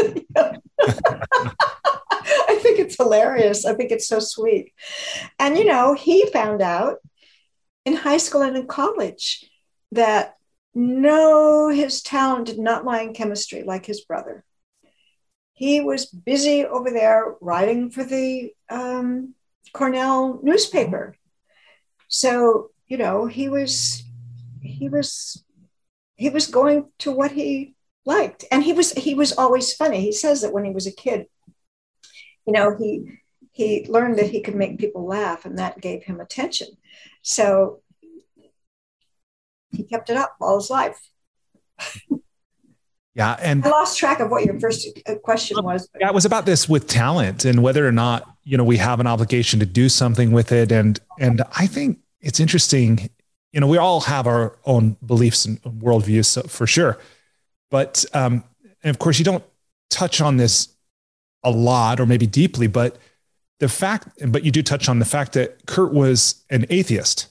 I think it's hilarious. I think it's so sweet. And, you know, he found out in high school and in college that no, his talent did not lie in chemistry like his brother. He was busy over there writing for the um, Cornell newspaper. So, you know, he was, he was, he was going to what he liked. And he was, he was always funny. He says that when he was a kid, you know, he he learned that he could make people laugh, and that gave him attention. So he kept it up all his life. Yeah, and I lost track of what your first question was. Yeah, it was about this with talent and whether or not, you know, we have an obligation to do something with it. And and I think it's interesting. You know, we all have our own beliefs and worldviews, so for sure. But um, and of course, you don't touch on this a lot or maybe deeply, but the fact, but you do touch on the fact that Kurt was an atheist.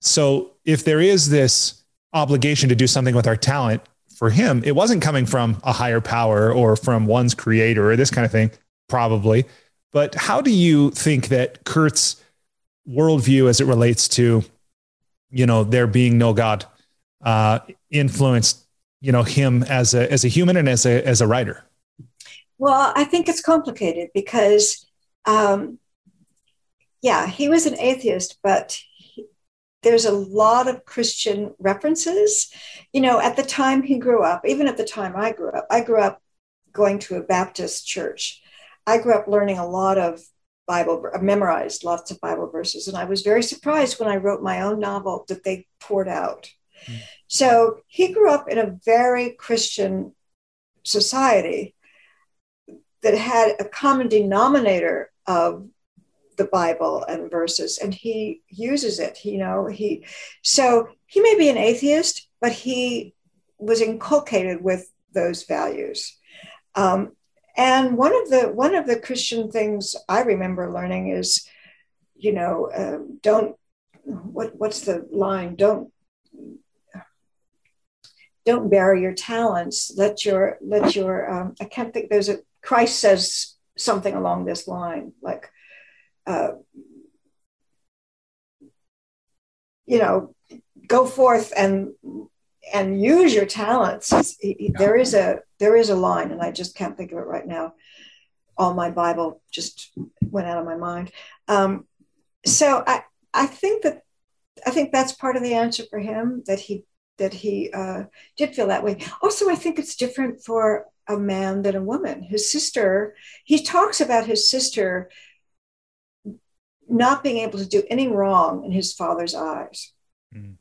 So if there is this obligation to do something with our talent, for him, it wasn't coming from a higher power or from one's creator or this kind of thing, probably. But how do you think that Kurt's worldview as it relates to, you know, there being no God uh, influenced, you know, him as a, as a human and as a, as a writer? Well, I think it's complicated because, um, yeah, he was an atheist, but he, there's a lot of Christian references. You know, at the time he grew up, even at the time I grew up, I grew up going to a Baptist church. I grew up learning a lot of Bible, memorized lots of Bible verses. And I was very surprised when I wrote my own novel that they poured out. Mm. So he grew up in a very Christian society that had a common denominator of the Bible and verses, and he uses it, you know, he, so he may be an atheist, but he was inculcated with those values. Um, and one of the, one of the Christian things I remember learning is, you know, um, don't, what, what's the line? Don't, don't bury your talents. Let your, let your, um, I can't think there's a, Christ says something along this line, like, uh, you know, go forth and and use your talents. There is a there is a line, and I just can't think of it right now. All my Bible just went out of my mind. Um, so I I think that I think that's part of the answer for him, that he that he uh, did feel that way. Also, I think it's different for a man than a woman. His sister, he talks about his sister not being able to do any wrong in his father's eyes. Mm.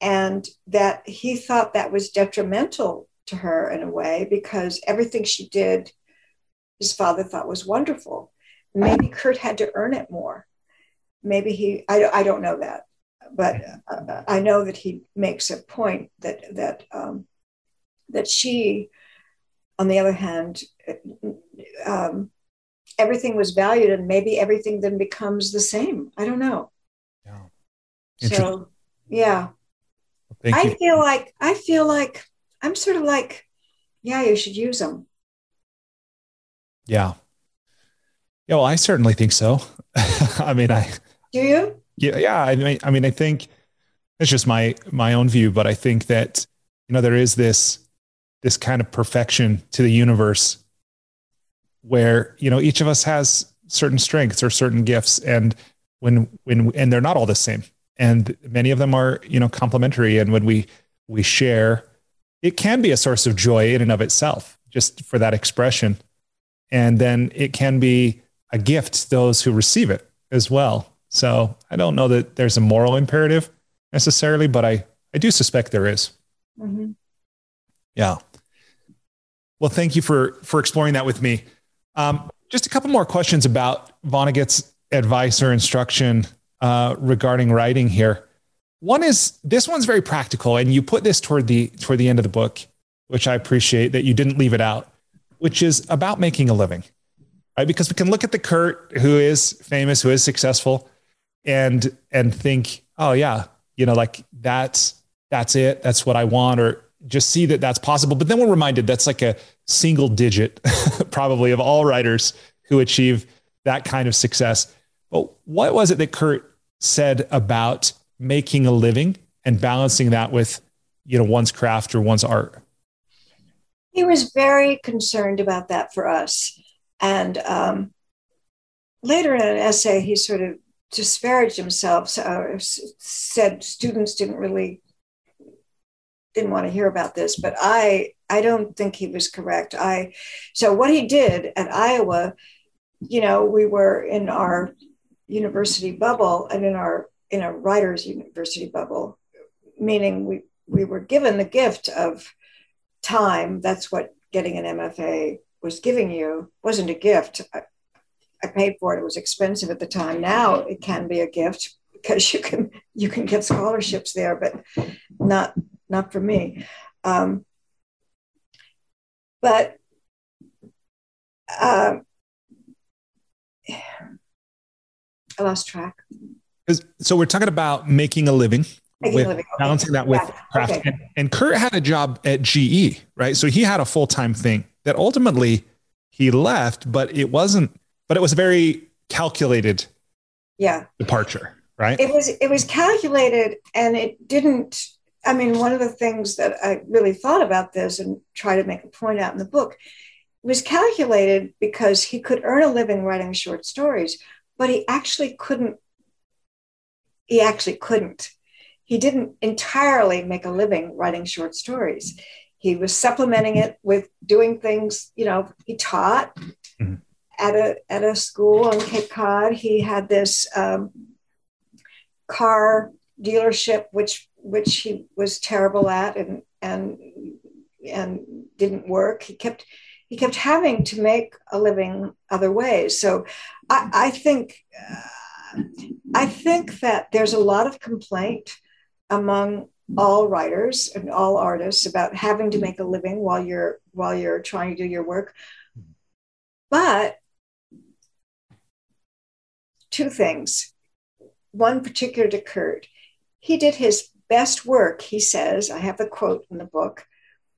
And that he thought that was detrimental to her in a way, because everything she did, his father thought was wonderful. Maybe Kurt had to earn it more. Maybe he, I, I don't know that, but uh, I know that he makes a point that, that, um, that she, on the other hand, um, everything was valued, and maybe everything then becomes the same. I don't know. Yeah. So, yeah, well, I you. feel like I feel like I'm sort of like yeah, you should use them. Yeah. Yeah, well, I certainly think so. I mean, I, do you? Yeah. Yeah. I mean, I mean, I think it's just my, my own view, but I think that, you know, there is this, this kind of perfection to the universe where, you know, each of us has certain strengths or certain gifts, and when, when, and they're not all the same, and many of them are, you know, complementary. And when we, we share, it can be a source of joy in and of itself, just for that expression. And then it can be a gift to those who receive it as well. So I don't know that there's a moral imperative necessarily, but I, I do suspect there is. Mm-hmm. Yeah. Well, thank you for, for exploring that with me. Um, just a couple more questions about Vonnegut's advice or instruction uh, regarding writing here. One is, this one's very practical, and you put this toward the, toward the end of the book, which I appreciate that you didn't leave it out, which is about making a living, right? Because we can look at the Kurt who is famous, who is successful, and, and think, oh yeah, you know, like that's, that's it. That's what I want. Or just see that that's possible. But then we're reminded that's like a single digit probably of all writers who achieve that kind of success. But what was it that Kurt said about making a living and balancing that with, you know, one's craft or one's art? He was very concerned about that for us. And um, later in an essay, he sort of disparaged himself, uh, said students didn't really didn't want to hear about this, but I, I don't think he was correct. I, so what he did at Iowa, you know, we were in our university bubble and in our, in a writer's university bubble, meaning we, we were given the gift of time. That's what getting an M F A was giving you. It wasn't a gift. I, I paid for it. It was expensive at the time. Now it can be a gift because you can, you can get scholarships there, but not, Not for me. Um, but uh, I lost track. So we're talking about making a living, making with a living. Okay. Balancing that with yeah. craft. Okay. And, and Kurt had a job at G E, right? So he had a full-time thing that ultimately he left, but it wasn't, but it was a very calculated yeah. departure, right? It was, it was calculated, and it didn't, I mean, one of the things that I really thought about this and try to make a point out in the book, it was calculated because he could earn a living writing short stories, but he actually couldn't. He actually couldn't. He didn't entirely make a living writing short stories. He was supplementing it with doing things, you know, he taught mm-hmm. at a, at a school on Cape Cod. He had this um, car dealership, which which he was terrible at and, and, and didn't work. He kept, he kept having to make a living other ways. So I, I think, uh, I think that there's a lot of complaint among all writers and all artists about having to make a living while you're, while you're trying to do your work. But two things, one particular to Kurt, he did his best work, he says, I have the quote in the book,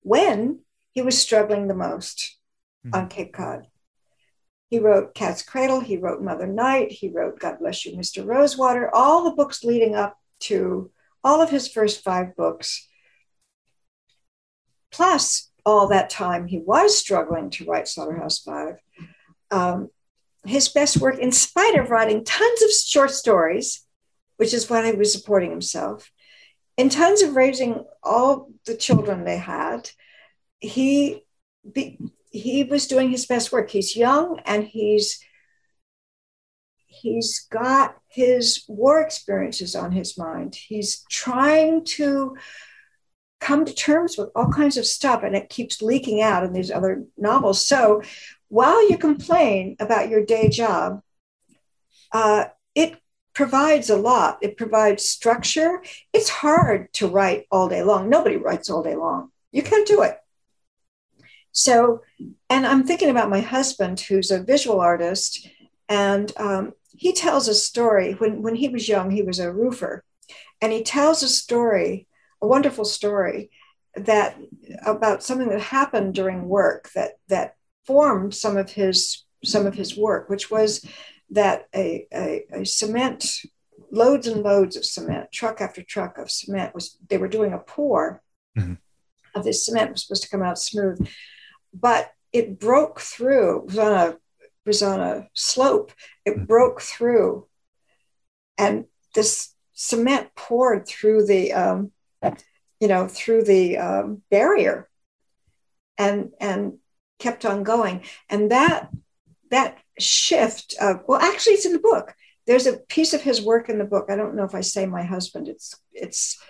when he was struggling the most mm-hmm. on Cape Cod. He wrote Cat's Cradle, he wrote Mother Night, he wrote God Bless You, Mister Rosewater, all the books leading up to all of his first five books. Plus all that time he was struggling to write Slaughterhouse-Five. Um, his best work, in spite of writing tons of short stories, which is why he was supporting himself, in terms of raising all the children they had, he be, he was doing his best work. He's young, and he's he's got his war experiences on his mind. He's trying to come to terms with all kinds of stuff, and it keeps leaking out in these other novels. So while you complain about your day job, uh, it provides a lot. It provides structure. It's hard to write all day long. Nobody writes all day long. You can't do it. So, and I'm thinking about my husband, who's a visual artist, and um, he tells a story. When, when he was young, he was a roofer, and he tells a story, a wonderful story that about something that happened during work that that formed some of his some of his work, which was that a, a, a cement, loads and loads of cement, truck after truck of cement was, they were doing a pour mm-hmm. of this cement, it was supposed to come out smooth, but it broke through, it was on a, was on a slope, it mm-hmm. broke through, and this cement poured through the, um, you know, through the um, barrier and and kept on going. And that that shift of, well, actually it's in the book. There's a piece of his work in the book. I don't know if I say my husband, it's it's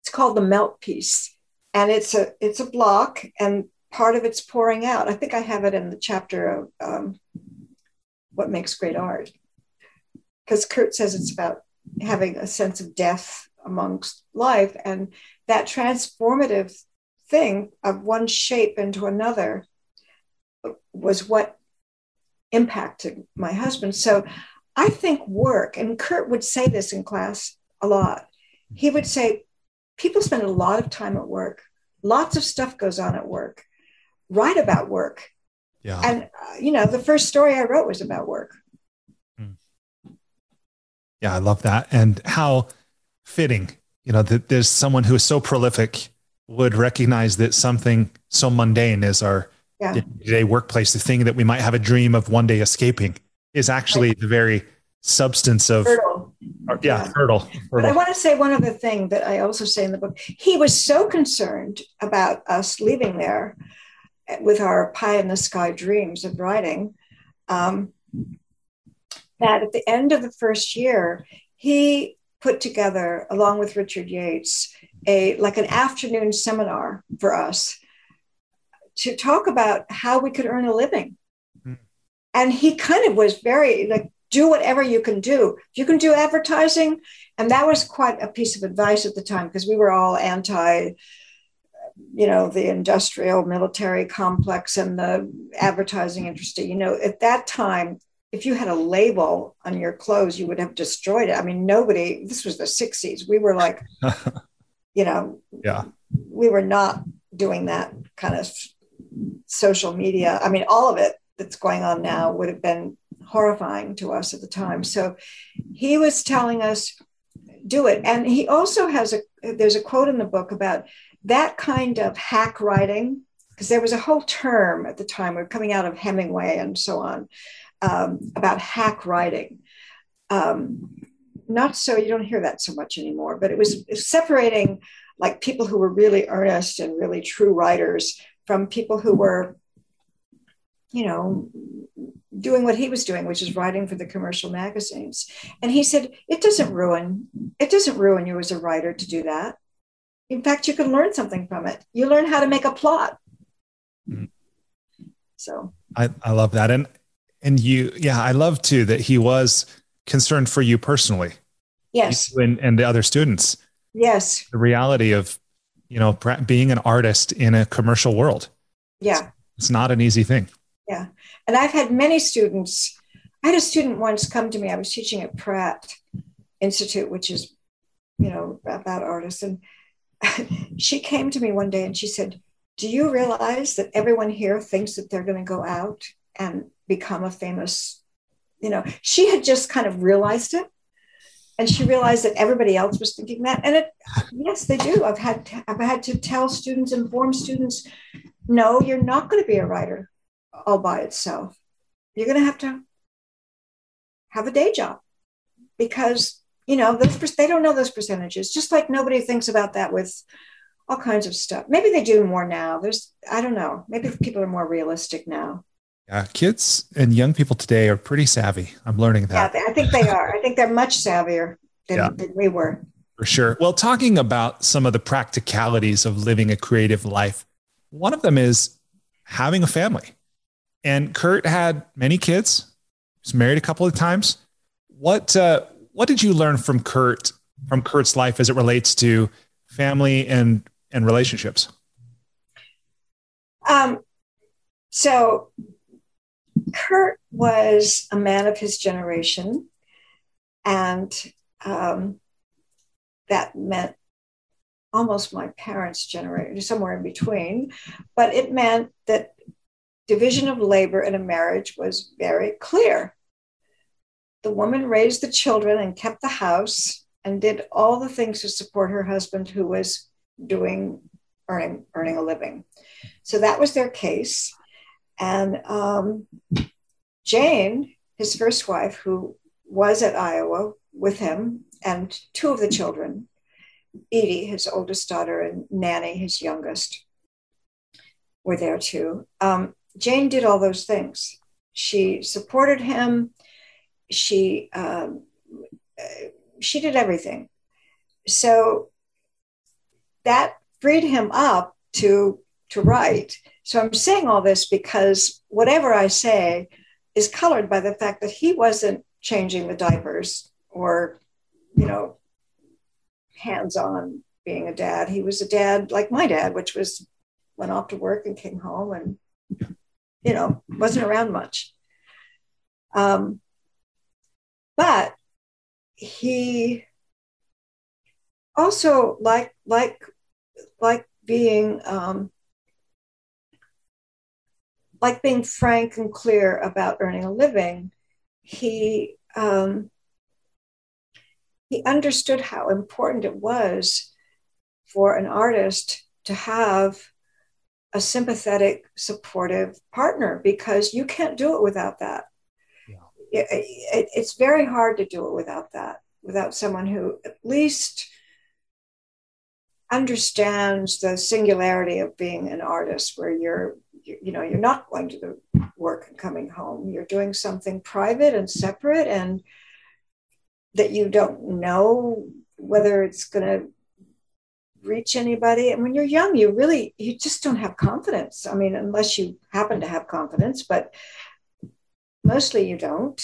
it's called the melt piece. And it's a it's a block and part of it's pouring out. I think I have it in the chapter of um, What Makes Great Art. Because Kurt says it's about having a sense of death amongst life, and that transformative thing of one shape into another was what impacted my husband. So I think work, and Kurt would say this in class a lot, he would say, people spend a lot of time at work. Lots of stuff goes on at work. Write about work. Yeah. And, uh, you know, the first story I wrote was about work. Yeah, I love that. And how fitting, you know, that there's someone who is so prolific would recognize that something so mundane as our yeah. day-to-day workplace, the thing that we might have a dream of one day escaping, is actually right. the very substance of hurdle. Or, yeah, yeah. Hurdle, hurdle. But I want to say one other thing that I also say in the book. He was so concerned about us leaving there with our pie-in-the-sky dreams of writing, um, that at the end of the first year, he put together, along with Richard Yates, a like an afternoon seminar for us to talk about how we could earn a living. Mm-hmm. And he kind of was very like, do whatever you can do. You can do advertising. And that was quite a piece of advice at the time, because we were all anti, you know, the industrial military complex and the advertising industry. You know, at that time, if you had a label on your clothes, you would have destroyed it. I mean, nobody, this was the sixties. We were like, you know, yeah, we were not doing that kind of social media. I mean, all of it that's going on now would have been horrifying to us at the time. So he was telling us, do it. And he also has a, there's a quote in the book about that kind of hack writing, because there was a whole term at the time, we were coming out of Hemingway and so on, Um, about hack writing. Um, not so, you don't hear that so much anymore, but it was separating like people who were really earnest and really true writers from people who were, you know, doing what he was doing, which is writing for the commercial magazines. And he said, it doesn't ruin, it doesn't ruin you as a writer to do that. In fact, you can learn something from it. You learn how to make a plot. Mm-hmm. So I, I love that. And And you, yeah, I love too that he was concerned for you personally. Yes. You and, and the other students. Yes. The reality of, you know, being an artist in a commercial world. Yeah. It's, it's not an easy thing. Yeah. And I've had many students. I had a student once come to me. I was teaching at Pratt Institute, which is, you know, about artists. And she came to me one day and she said, do you realize that everyone here thinks that they're going to go out and become a famous, you know, she had just kind of realized it. And she realized that everybody else was thinking that. And it, yes, they do. I've had, to, I've had to tell students, inform students, no, you're not going to be a writer all by itself. You're going to have to have a day job because, you know, those, they don't know those percentages, just like nobody thinks about that with all kinds of stuff. Maybe they do more now. There's, I don't know. Maybe people are more realistic now. Yeah, kids and young people today are pretty savvy. I'm learning that. Yeah, I think they are. I think they're much savvier than, yeah, than we were. For sure. Well, talking about some of the practicalities of living a creative life, one of them is having a family. And Kurt had many kids. He was married a couple of times. What uh, what did you learn from Kurt from Kurt's life as it relates to family and and relationships? Um. So. Kurt was a man of his generation, and um, that meant almost my parents' generation, somewhere in between. But it meant that division of labor in a marriage was very clear. The woman raised the children and kept the house and did all the things to support her husband, who was doing earning earning a living. So that was their case. And um, Jane, his first wife, who was at Iowa with him, and two of the children, Edie, his oldest daughter, and Nanny, his youngest, were there too. Um, Jane did all those things. She supported him. She um, she did everything. So that freed him up to to write. So I'm saying all this because whatever I say is colored by the fact that he wasn't changing the diapers or, you know, hands-on being a dad. He was a dad like my dad, which was went off to work and came home and, you know, wasn't around much. Um, but he also like like like being um, like being frank and clear about earning a living. He um, he understood how important it was for an artist to have a sympathetic, supportive partner, because you can't do it without that. Yeah. It, it, it's very hard to do it without that, without someone who at least understands the singularity of being an artist, where you're, you, you know, you're not going to the work and coming home. You're doing something private and separate, and that you don't know whether it's going to reach anybody. And when you're young, you really, you just don't have confidence. I mean, unless you happen to have confidence, but mostly you don't.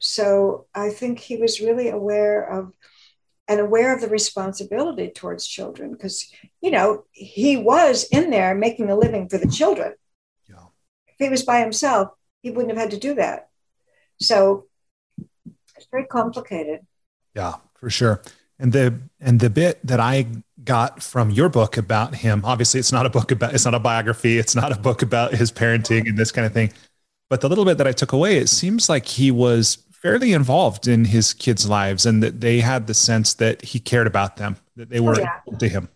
So I think he was really aware of, and aware of the responsibility towards children, because, you know, he was in there making a living for the children. Yeah. If he was by himself, he wouldn't have had to do that. So it's very complicated. Yeah, for sure. And the, and the bit that I got from your book about him, obviously it's not a book about, it's not a biography. It's not a book about his parenting and this kind of thing. But the little bit that I took away, it seems like he was fairly involved in his kids' lives, and that they had the sense that he cared about them, that they were oh, yeah. to him.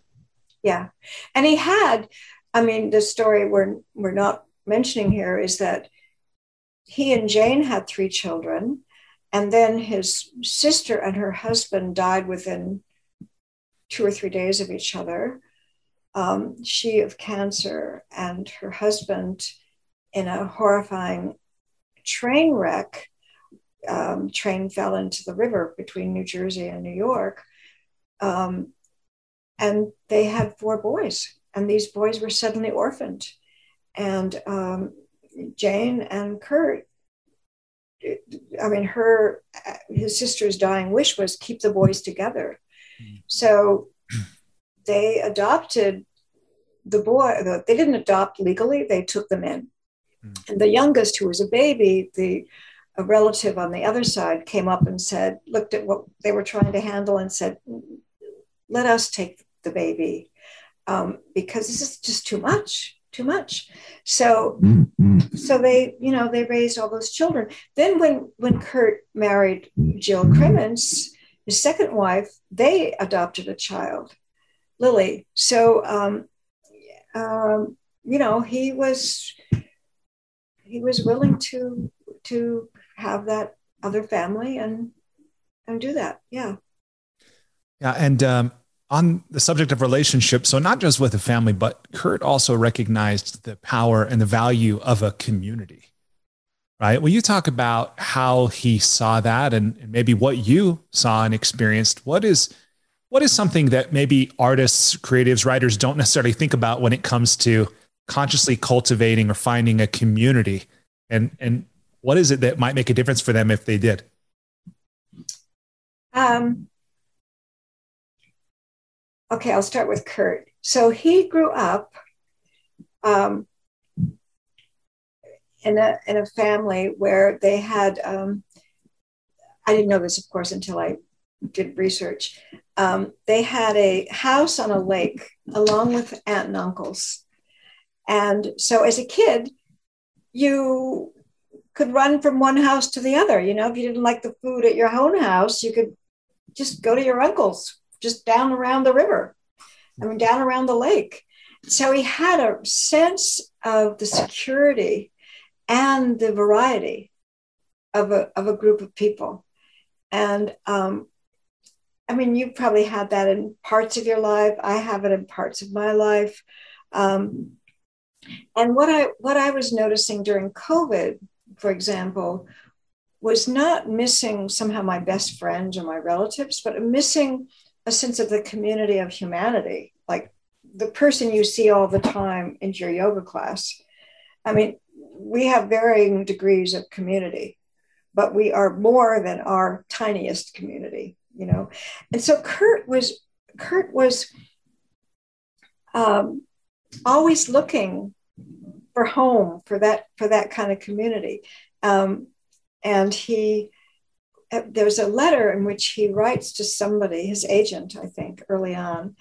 Yeah. And he had, I mean, the story we're, we're not mentioning here is that he and Jane had three children, and then his sister and her husband died within two or three days of each other. Um, she of cancer, and her husband in a horrifying train wreck. Um, train fell into the river between New Jersey and New York. Um, and they had four boys, and these boys were suddenly orphaned. And um, Jane and Kurt, I mean, her, his sister's dying wish was keep the boys together. So they adopted the boy. They didn't adopt legally. They took them in. And the youngest, who was a baby, the a relative on the other side came up and said, looked at what they were trying to handle and said, let us take the baby, um, because this is just too much, too much. So, so they, you know, they raised all those children. Then when, when Kurt married Jill Crimmins, his second wife, they adopted a child, Lily. So, um, um, you know, he was, he was willing to, to have that other family and, and do that. Yeah. Yeah. And, um, on the subject of relationships, so not just with the family, but Kurt also recognized the power and the value of a community, right? Will you talk about how he saw that, and, and maybe what you saw and experienced? What is, what is something that maybe artists, creatives, writers don't necessarily think about when it comes to consciously cultivating or finding a community, and, and, what is it that might make a difference for them if they did? Um, okay, I'll start with Kurt. So he grew up um, in a in a family where they had, um, I didn't know this, of course, until I did research, um, they had a house on a lake along with aunt and uncles. And so as a kid, you could run from one house to the other. You know, if you didn't like the food at your own house, you could just go to your uncle's, just down around the river, I mean, down around the lake. So he had a sense of the security and the variety of a, of a group of people. And um, I mean, you probably had that in parts of your life. I have it in parts of my life. Um, and what I what I was noticing during COVID, for example, was not missing somehow my best friends or my relatives, but missing a sense of the community of humanity, like the person you see all the time in your yoga class. I mean, we have varying degrees of community, but we are more than our tiniest community, you know? And so Kurt was, Kurt was um, always looking for home, for that, for that kind of community. Um, and he, there's a letter in which he writes to somebody, his agent, I think, early on,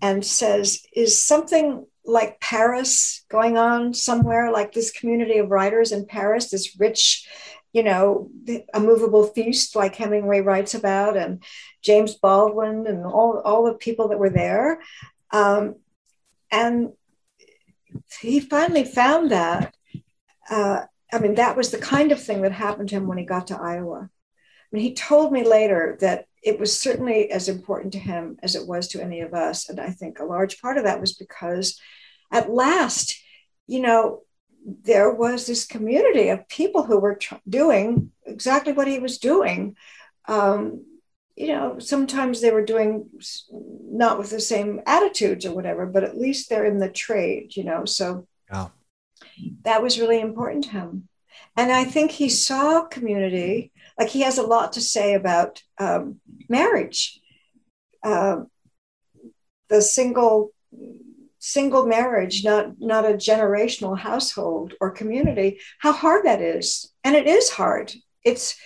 and says, is something like Paris going on somewhere, like this community of writers in Paris, this rich, you know, a movable feast like Hemingway writes about, and James Baldwin and all, all the people that were there. Um, and he finally found that. Uh, I mean, that was the kind of thing that happened to him when he got to Iowa. I mean, he told me later that it was certainly as important to him as it was to any of us. And I think a large part of that was because at last, you know, there was this community of people who were tr- doing exactly what he was doing. Um, you know, sometimes they were doing not with the same attitudes or whatever, but at least they're in the trade, you know, so yeah. That was really important to him. And I think he saw community, like he has a lot to say about um, marriage, uh, the single single marriage, not, not a generational household or community, how hard that is. And it is hard. It's,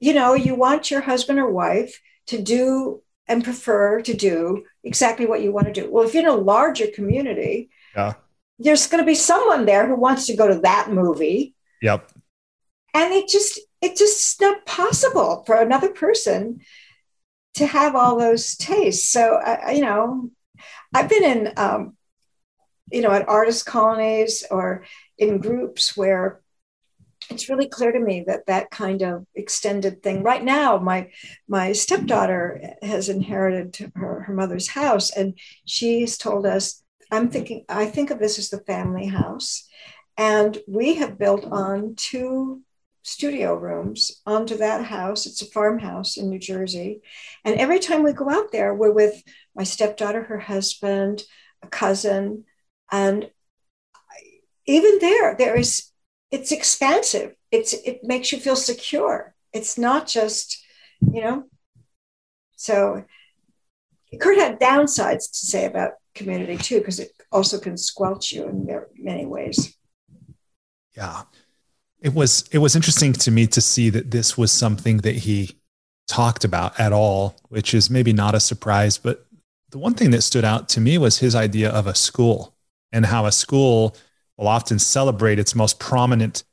you know, you want your husband or wife to do and prefer to do exactly what you want to do. Well, if you're in a larger community, yeah. There's going to be someone there who wants to go to that movie. Yep. And it just, it just is not possible for another person to have all those tastes. So, I, you know, I've been in, um, you know, at artist colonies or in groups where it's really clear to me that that kind of extended thing. Right now, my my stepdaughter has inherited her, her mother's house, and she's told us, I'm thinking, I think of this as the family house. And we have built on two studio rooms onto that house. It's a farmhouse in New Jersey. And every time we go out there, we're with my stepdaughter, her husband, a cousin. And even there, there is, it's expansive. It's, it makes you feel secure. It's not just, you know, so Kurt had downsides to say about community too, because it also can squelch you in many ways. Yeah. It was, it was interesting to me to see that this was something that he talked about at all, which is maybe not a surprise, but the one thing that stood out to me was his idea of a school and how a school will often celebrate its most prominent,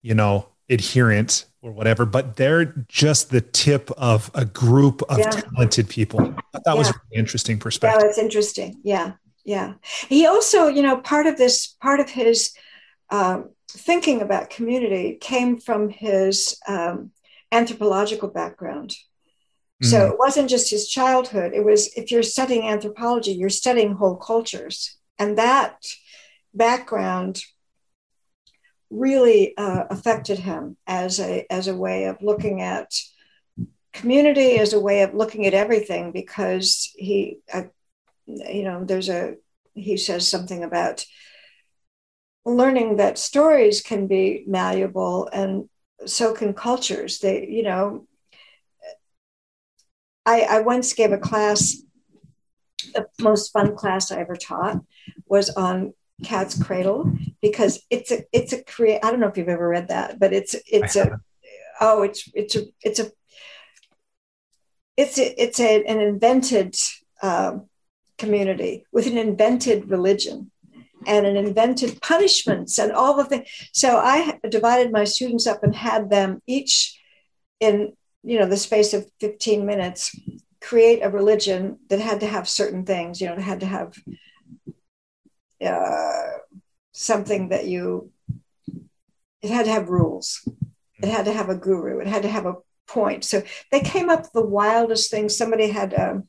you know, adherent or whatever, but they're just the tip of a group of yeah. talented people. I thought that yeah. was a really interesting perspective. Yeah, that's interesting. Yeah. Yeah. He also, you know, part of this, part of his, um, thinking about community came from his um, anthropological background. Mm-hmm. So it wasn't just his childhood. It was, if you're studying anthropology, you're studying whole cultures. And that background really uh, affected him as a, as a way of looking at community, as a way of looking at everything, because he, uh, you know, there's a, he says something about learning that stories can be malleable and so can cultures. They, you know, I, I once gave a class, the most fun class I ever taught was on Cat's Cradle, because it's a, it's a crea-, I don't know if you've ever read that, but it's, it's a, oh, it's, it's a, it's a, it's a, it's a, an invented uh, community with an invented religion and an invented punishments and all the things. So I divided my students up and had them each in, you know, the space of fifteen minutes, create a religion that had to have certain things, you know, it had to have uh, something that you, it had to have rules. It had to have a guru. It had to have a point. So they came up with the wildest things. Somebody had um,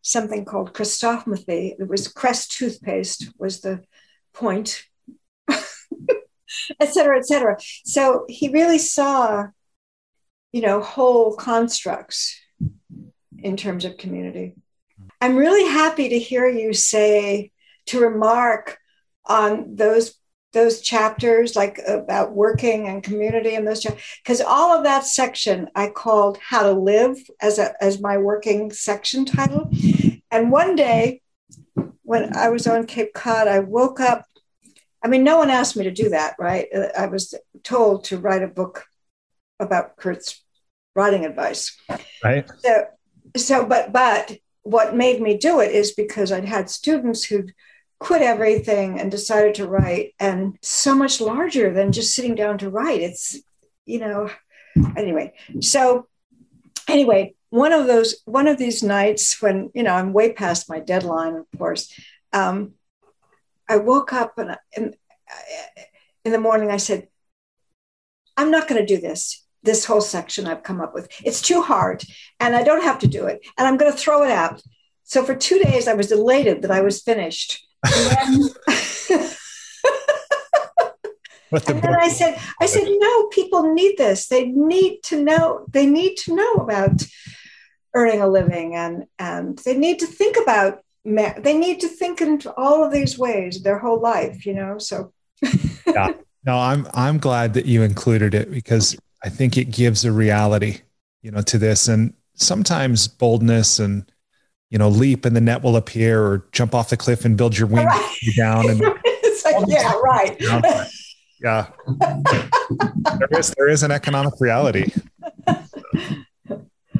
something called Christophmathy. It was Crest toothpaste was the point, et cetera, et cetera. So he really saw, you know, whole constructs in terms of community. I'm really happy to hear you say, to remark on those those chapters, like about working and community and those chapters, because all of that section I called How to Live as a, as my working section title. And one day when I was on Cape Cod, I woke up, I mean, no one asked me to do that, right? I was told to write a book about Kurt's writing advice. Right. So, so but, but what made me do it is because I'd had students who'd quit everything and decided to write, and so much larger than just sitting down to write. It's, you know, anyway. So anyway, one of those, one of these nights when, you know, I'm way past my deadline, of course, um, I woke up and, I, and I, in the morning I said, I'm not going to do this, this whole section I've come up with. It's too hard and I don't have to do it. And I'm going to throw it out. So for two days, I was elated that I was finished. And then, and then I said, I said, no, people need this. They need to know. They need to know about earning a living, and and they need to think about. They need to think in all of these ways their whole life, you know. So, yeah. No, I'm I'm glad that you included it, because I think it gives a reality, you know, to this. And sometimes boldness and, you know, leap and the net will appear, or jump off the cliff and build your wings right. down. And it's like, yeah, right. Down. Yeah. there is, there is an economic reality.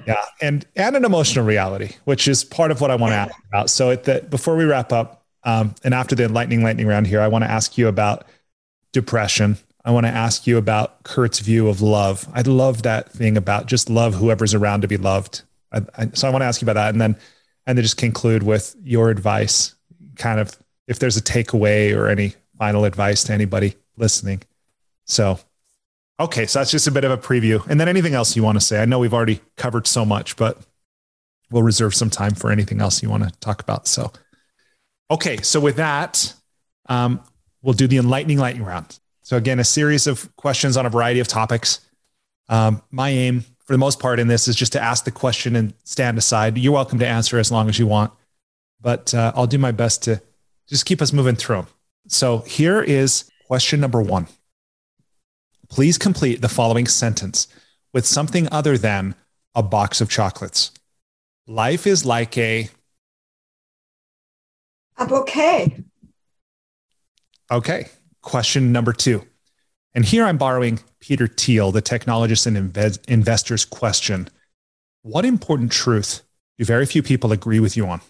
Yeah. And, and an emotional reality, which is part of what I want to ask about. So at the, before we wrap up, um, and after the lightning lightning round here, I want to ask you about depression. I want to ask you about Kurt's view of love. I love that thing about just love whoever's around to be loved. I, I, so I want to ask you about that. And then, And then just conclude with your advice, kind of if there's a takeaway or any final advice to anybody listening. So, okay. So that's just a bit of a preview. And then anything else you want to say? I know we've already covered so much, but we'll reserve some time for anything else you want to talk about. So, okay. So with that, um, we'll do the enlightening lightning round. So again, a series of questions on a variety of topics. Um, my aim for the most part in this is just to ask the question and stand aside. You're welcome to answer as long as you want, but uh, I'll do my best to just keep us moving through them. So here is question number one. Please complete the following sentence with something other than a box of chocolates. Life is like a... A bouquet. Okay. Question number two. And here I'm borrowing Peter Thiel, the technologist and inve- investor's question. What important truth do very few people agree with you on?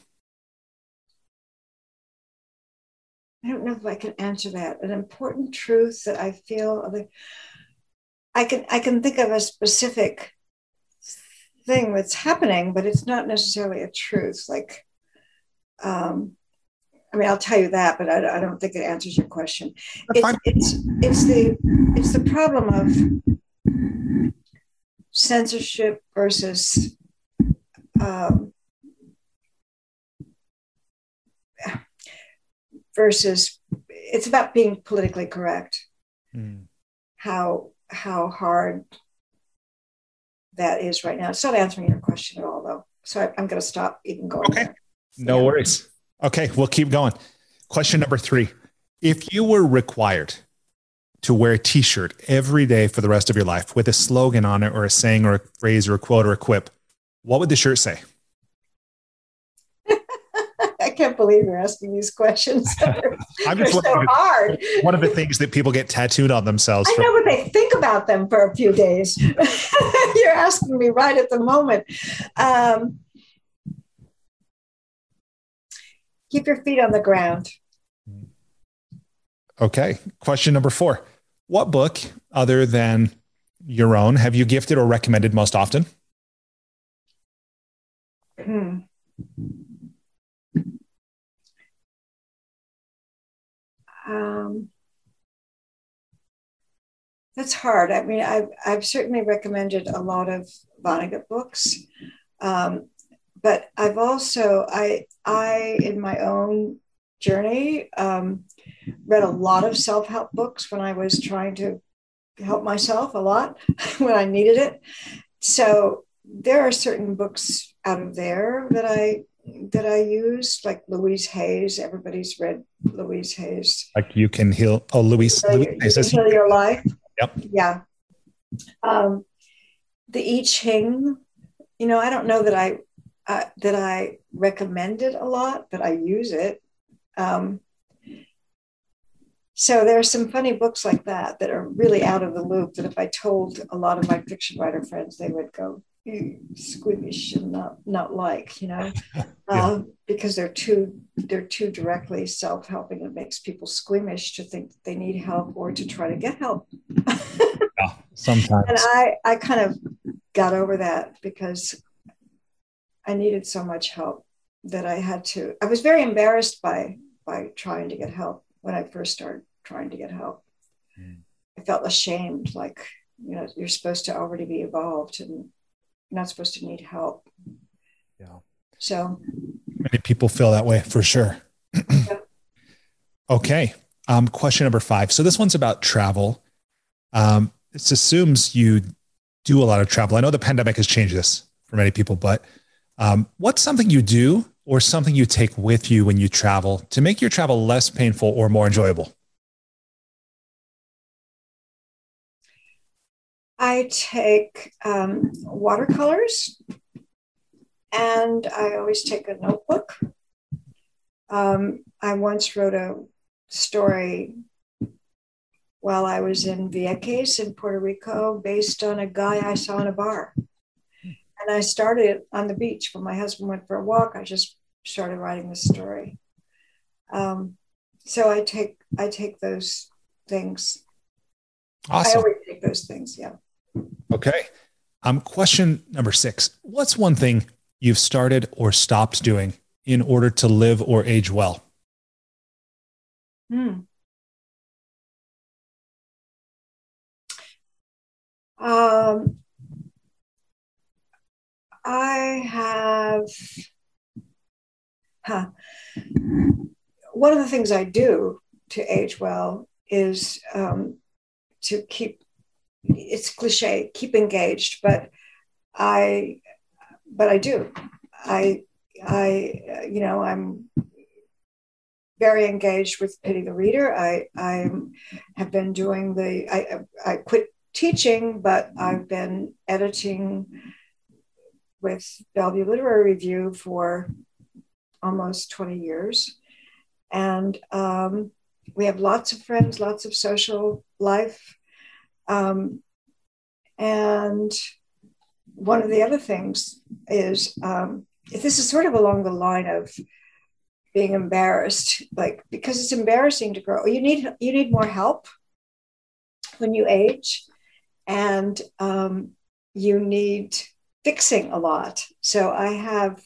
I don't know if I can answer that. An important truth that I feel other, I can I can think of a specific thing that's happening, but it's not necessarily a truth. Like, um, I mean, I'll tell you that, but I, I don't think it answers your question. It's, it's it's the it's the problem of censorship versus um, versus. It's about being politically correct. Mm. How how hard that is right now. It's not answering your question at all, though. So I, I'm going to stop even going. Okay, there. No yeah. worries. Okay, we'll keep going. Question number three. If you were required to wear a t-shirt every day for the rest of your life with a slogan on it or a saying or a phrase or a quote or a quip, what would the shirt say? I can't believe you're asking these questions. They're, I'm just they're so hard. One of the things that people get tattooed on themselves. I for- know what they think about them for a few days. You're asking me right at the moment. Um, keep your feet on the ground. Okay. Question number four. What book other than your own have you gifted or recommended most often? Hmm. Um, that's hard. I mean, I've, I've certainly recommended a lot of Vonnegut books, um, but I've also, I, I in my own journey, um, read a lot of self-help books when I was trying to help myself a lot when I needed it. So there are certain books out of there that I that I use, like Louise Hay's. Everybody's read Louise Hay's. Like You Can Heal. Oh, Louise. You, Louise you Hayes, can heal your life. Yep. Yeah. Um, the I Ching. You know, I don't know that I uh, that I recommend it a lot, but I use it. Um, So there are some funny books like that that are really out of the loop that if I told a lot of my fiction writer friends, they would go squeamish and not, not like, you know, yeah. uh, because they're too, they're too directly self-helping. It makes people squeamish to think that they need help or to try to get help. Yeah, sometimes. And I, I kind of got over that because I needed so much help that I had to, I was very embarrassed by, by trying to get help. When I first started trying to get help, mm. I felt ashamed, like, you know, you're supposed to already be evolved and you're not supposed to need help. Yeah. So many people feel that way for sure. Yeah. Okay. Um, question number five. So this one's about travel. Um, this assumes you do a lot of travel. I know the pandemic has changed this for many people, but um, what's something you do or something you take with you when you travel to make your travel less painful or more enjoyable? I take um, watercolors, and I always take a notebook. Um, I once wrote a story while I was in Vieques in Puerto Rico based on a guy I saw in a bar. And I started on the beach when my husband went for a walk. I just started writing this story. Um, so I take I take those things. Awesome. I always take those things. Yeah. Okay. Um. Question number six. What's one thing you've started or stopped doing in order to live or age well? Hmm. Um. I have, huh. One of the things I do to age well is um, to keep, it's cliche, keep engaged, but I, but I do. I, I, you know, I'm very engaged with Pity the Reader. I, I have been doing the, I, I quit teaching, but I've been editing with Bellevue Literary Review for almost twenty years. And um, we have lots of friends, lots of social life. Um, and one of the other things is, um, this is sort of along the line of being embarrassed, like, because it's embarrassing to grow. You need, you need more help when you age, and um, you need fixing a lot. So I have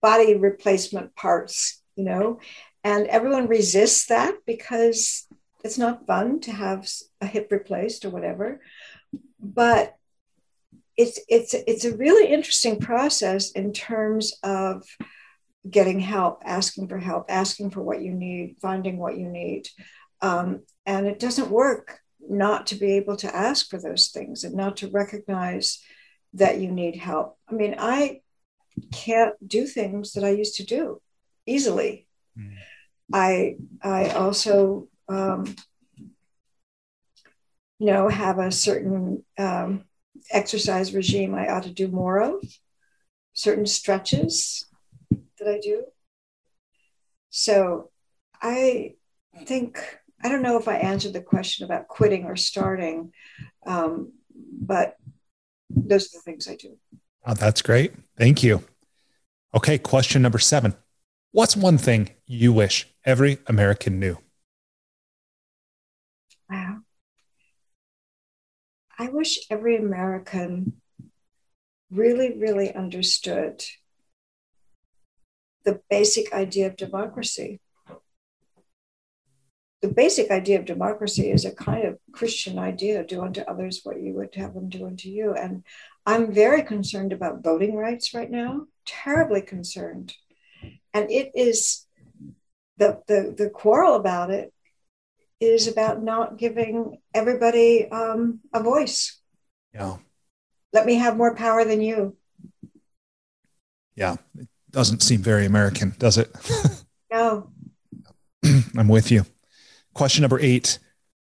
body replacement parts, you know, and everyone resists that because it's not fun to have a hip replaced or whatever. But it's it's it's a really interesting process in terms of getting help, asking for help, asking for what you need, finding what you need. Um, and it doesn't work not to be able to ask for those things and not to recognize that you need help. I mean, I can't do things that I used to do easily. Mm. I I also, um, you know, have a certain um, exercise regime I ought to do more of, certain stretches that I do. So I think, I don't know if I answered the question about quitting or starting, um, but those are the things I do. Oh, that's great. Thank you. Okay, question number seven. What's one thing you wish every American knew? Wow. I wish every American really, really understood the basic idea of democracy. The basic idea of democracy is a kind of Christian idea, do unto others what you would have them do unto you. And I'm very concerned about voting rights right now, terribly concerned. And it is, the, the, the quarrel about it is about not giving everybody um, a voice. Yeah. Let me have more power than you. Yeah. It doesn't seem very American, does it? No. I'm with you. Question number eight.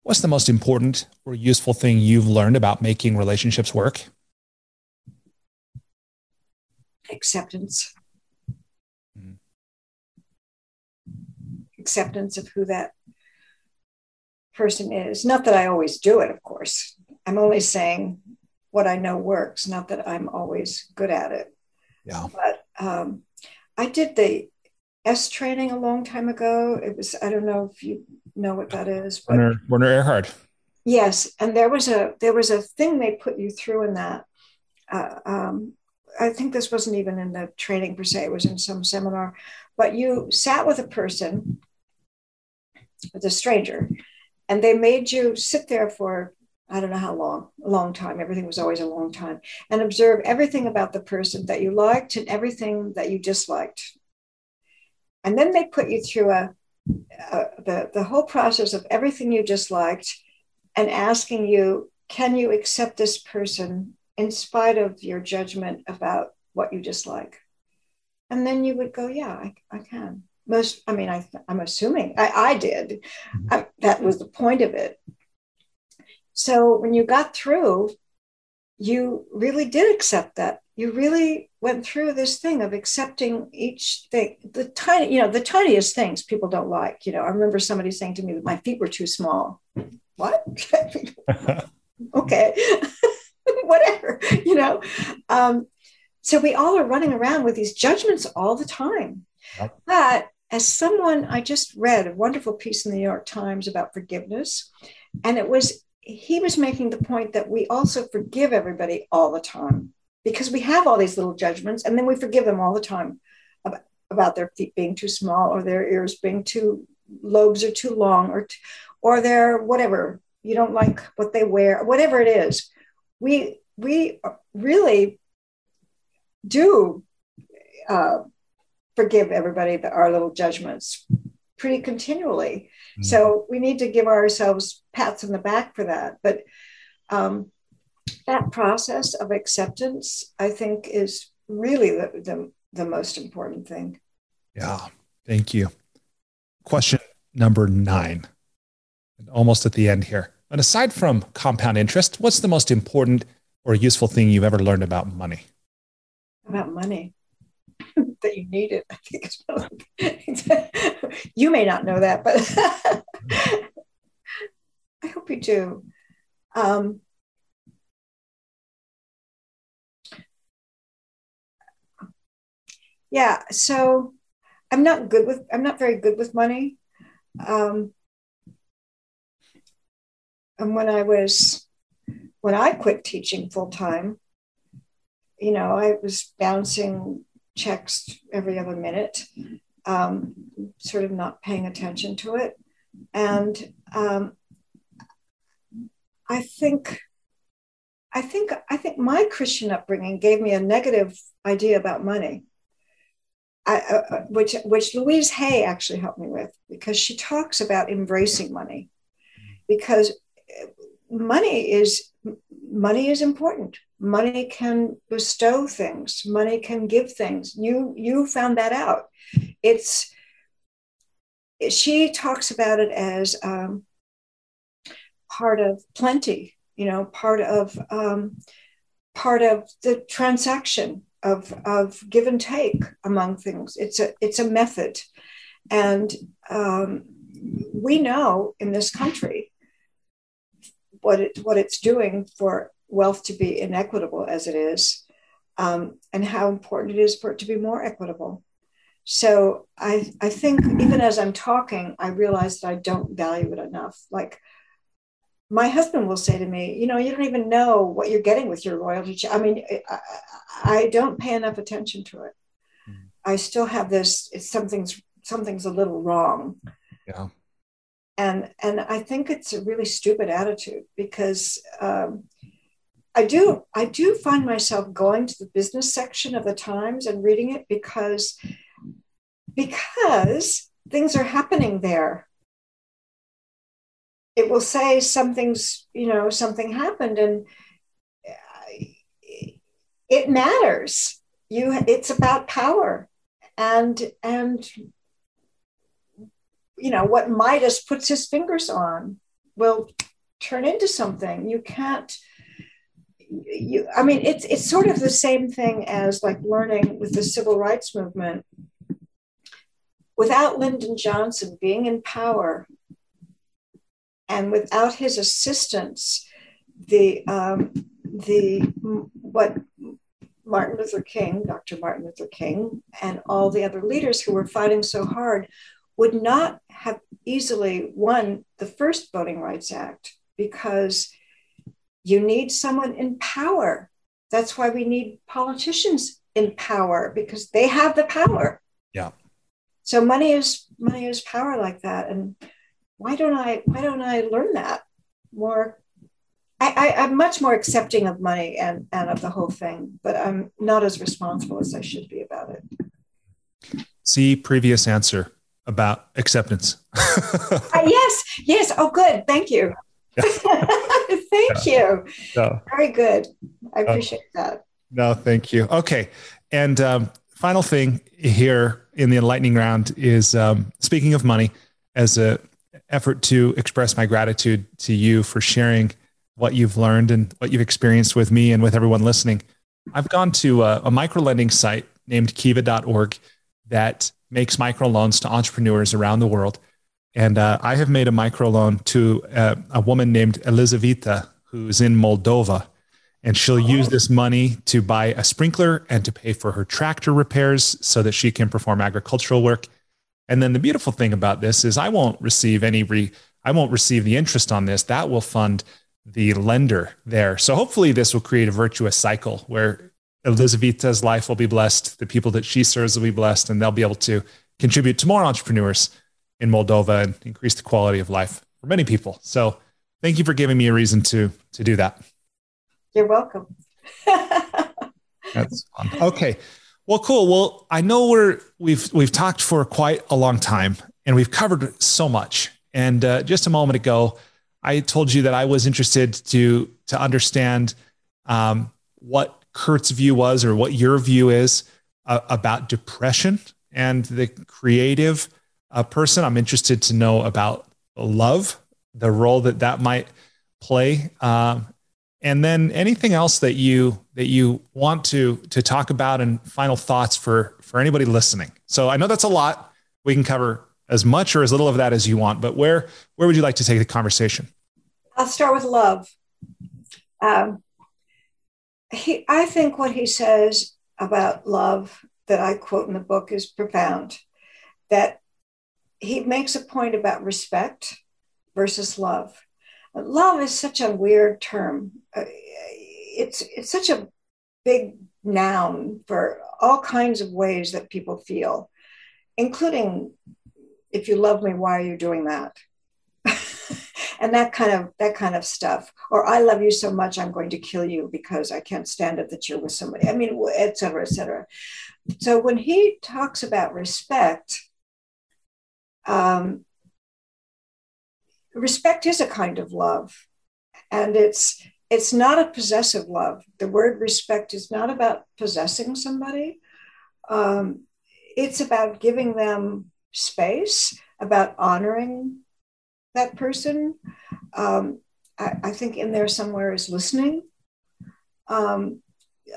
What's the most important or useful thing you've learned about making relationships work? Acceptance. Mm-hmm. Acceptance of who that person is. Not that I always do it, of course. I'm only saying what I know works, not that I'm always good at it. Yeah. But um, I did the S training a long time ago. It was, I don't know if you know what that is. But Werner, Werner Erhard. Yes. And there was a there was a thing they put you through in that. Uh, um, I think this wasn't even in the training per se, it was in some seminar, but you sat with a person, with a stranger, and they made you sit there for, I don't know how long, a long time. Everything was always a long time. And observe everything about the person that you liked and everything that you disliked. And then they put you through a, a the, the whole process of everything you disliked and asking you, can you accept this person in spite of your judgment about what you dislike? And then you would go, yeah, I, I can. Most, I mean, I, I'm assuming I, I did. I, that was the point of it. So when you got through, you really did accept that. You really went through this thing of accepting each thing, the tiny, you know, the tiniest things people don't like. You know, I remember somebody saying to me that my feet were too small. What? Okay, whatever, you know. Um, so we all are running around with these judgments all the time. But as someone, I just read a wonderful piece in the New York Times about forgiveness. And it was, he was making the point that we also forgive everybody all the time because we have all these little judgments and then we forgive them all the time about, about their feet being too small or their ears being too, lobes are too long or, or their whatever, you don't like what they wear, whatever it is. We, we really do, uh, forgive everybody our little judgments pretty continually. Mm-hmm. So we need to give ourselves pats on the back for that. But um, that process of acceptance, I think, is really the, the, the most important thing. Yeah, thank you. Question number nine, almost at the end here. And aside from compound interest, what's the most important or useful thing you've ever learned about money? About money. That you need it, I think. You may not know that, but I hope you do. Um, yeah, so I'm not good with, I'm not very good with money. Um, and when I was, when I quit teaching full time, you know, I was bouncing checks every other minute, um, sort of not paying attention to it. And um, I think, I think, I think my Christian upbringing gave me a negative idea about money, I, uh, which, which Louise Hay actually helped me with, because she talks about embracing money, because money is, money is important. Money can bestow things. Money can give things. You you found that out. It's, she talks about it as um, part of plenty, you know, part of um, part of the transaction of of give and take among things. It's a it's a method, And um, we know in this country what it, what it's doing for wealth to be inequitable as it is, um, and how important it is for it to be more equitable. So I, I think even as I'm talking, I realize that I don't value it enough. Like my husband will say to me, you know, you don't even know what you're getting with your royalty. I mean, I, I don't pay enough attention to it. Mm. I still have this, it's something's, something's a little wrong. Yeah. And, and I think it's a really stupid attitude, because um, I do, I do find myself going to the business section of the Times and reading it because Because things are happening there. It will say something's, you know, something happened, and it matters. You, it's about power, and and you know what Midas puts his fingers on will turn into something. You can't. You, I mean, it's it's sort of the same thing as like learning with the civil rights movement. Without Lyndon Johnson being in power, and without his assistance, the um, the what Martin Luther King, Doctor Martin Luther King, and all the other leaders who were fighting so hard would not have easily won the first Voting Rights Act, because you need someone in power. That's why we need politicians in power, because they have the power. Yeah. So money is money is power like that, and why don't I why don't I learn that more? I, I, I'm much more accepting of money and, and of the whole thing, but I'm not as responsible as I should be about it. See previous answer about acceptance. uh, yes, yes. Oh, good. Thank you. Yeah. thank yeah. you. No. Very good. I appreciate uh, that. No, thank you. Okay, and um, final thing here. In the enlightening round is um, speaking of money as an effort to express my gratitude to you for sharing what you've learned and what you've experienced with me and with everyone listening. I've gone to a, a microlending site named kiva dot org that makes microloans to entrepreneurs around the world. And uh, I have made a microloan to uh, a woman named Elizaveta, who's in Moldova. And she'll use this money to buy a sprinkler and to pay for her tractor repairs so that she can perform agricultural work. And then the beautiful thing about this is I won't receive any, re, I won't receive the interest on this. That will fund the lender there. So hopefully this will create a virtuous cycle where Elizaveta's life will be blessed. The people that she serves will be blessed, and they'll be able to contribute to more entrepreneurs in Moldova and increase the quality of life for many people. So thank you for giving me a reason to, to do that. You're welcome. That's fun. Okay. Well, cool. Well, I know we're, we've, we've talked for quite a long time, and we've covered so much. And uh, just a moment ago, I told you that I was interested to, to understand um, what Kurt's view was, or what your view is uh, about depression and the creative uh, person. I'm interested to know about love, the role that that might play, um, and then anything else that you that you want to to talk about, and final thoughts for for anybody listening. So I know that's a lot. We can cover as much or as little of that as you want, but where where would you like to take the conversation? I'll start with love. Um, he, I think what he says about love that I quote in the book is profound. That he makes a point about respect versus love. Love is such a weird term. It's it's such a big noun for all kinds of ways that people feel, including if you love me, why are you doing that? And that kind of that kind of stuff. Or I love you so much, I'm going to kill you because I can't stand it that you're with somebody. I mean, et cetera, et cetera. So when he talks about respect, um, respect is a kind of love, and it's it's not a possessive love. The word respect is not about possessing somebody. Um, it's about giving them space, about honoring that person. Um, I, I think in there somewhere is listening. Um,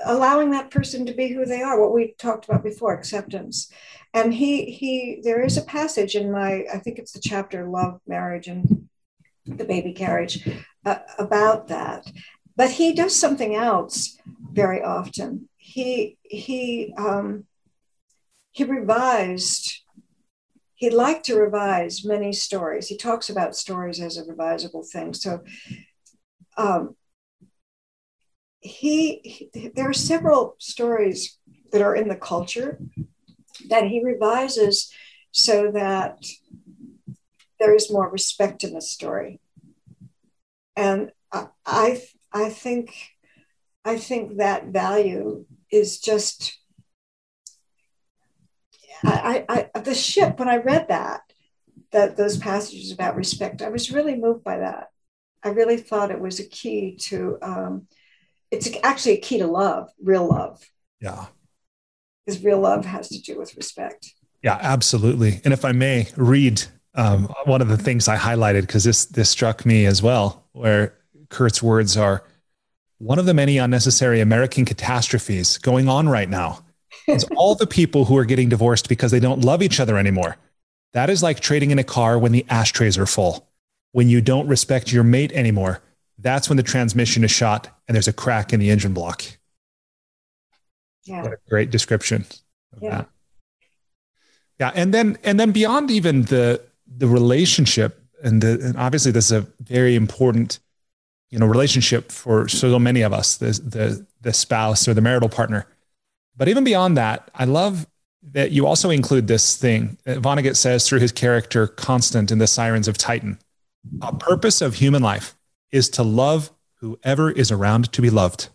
allowing that person to be who they are, what we talked about before, acceptance. And he, he, there is a passage in my, I think it's the chapter Love, Marriage, and the Baby Carriage uh, about that. But he does something else very often. He, he, um, he revised, he liked to revise many stories. He talks about stories as a revisable thing. So um, he, he, there are several stories that are in the culture that he revises so that there is more respect in the story. And I, I, I think, I think that value is just, I, I, the ship, when I read that, that those passages about respect, I was really moved by that. I really thought it was a key to, um, it's actually a key to love, real love. Yeah. Because real love has to do with respect. Yeah, absolutely. And if I may read um, one of the things I highlighted, because this, this struck me as well, where Kurt's words are, one of the many unnecessary American catastrophes going on right now is all the people who are getting divorced because they don't love each other anymore. That is like trading in a car when the ashtrays are full. When you don't respect your mate anymore, that's when the transmission is shot and there's a crack in the engine block. Yeah. What a great description of yeah. that. Yeah. And then, and then beyond even the, the relationship and the, and obviously this is a very important, you know, relationship for so many of us, the, the, the spouse or the marital partner. But even beyond that, I love that you also include this thing that Vonnegut says through his character Constant in The Sirens of Titan. A purpose of human life is to love whoever is around to be loved.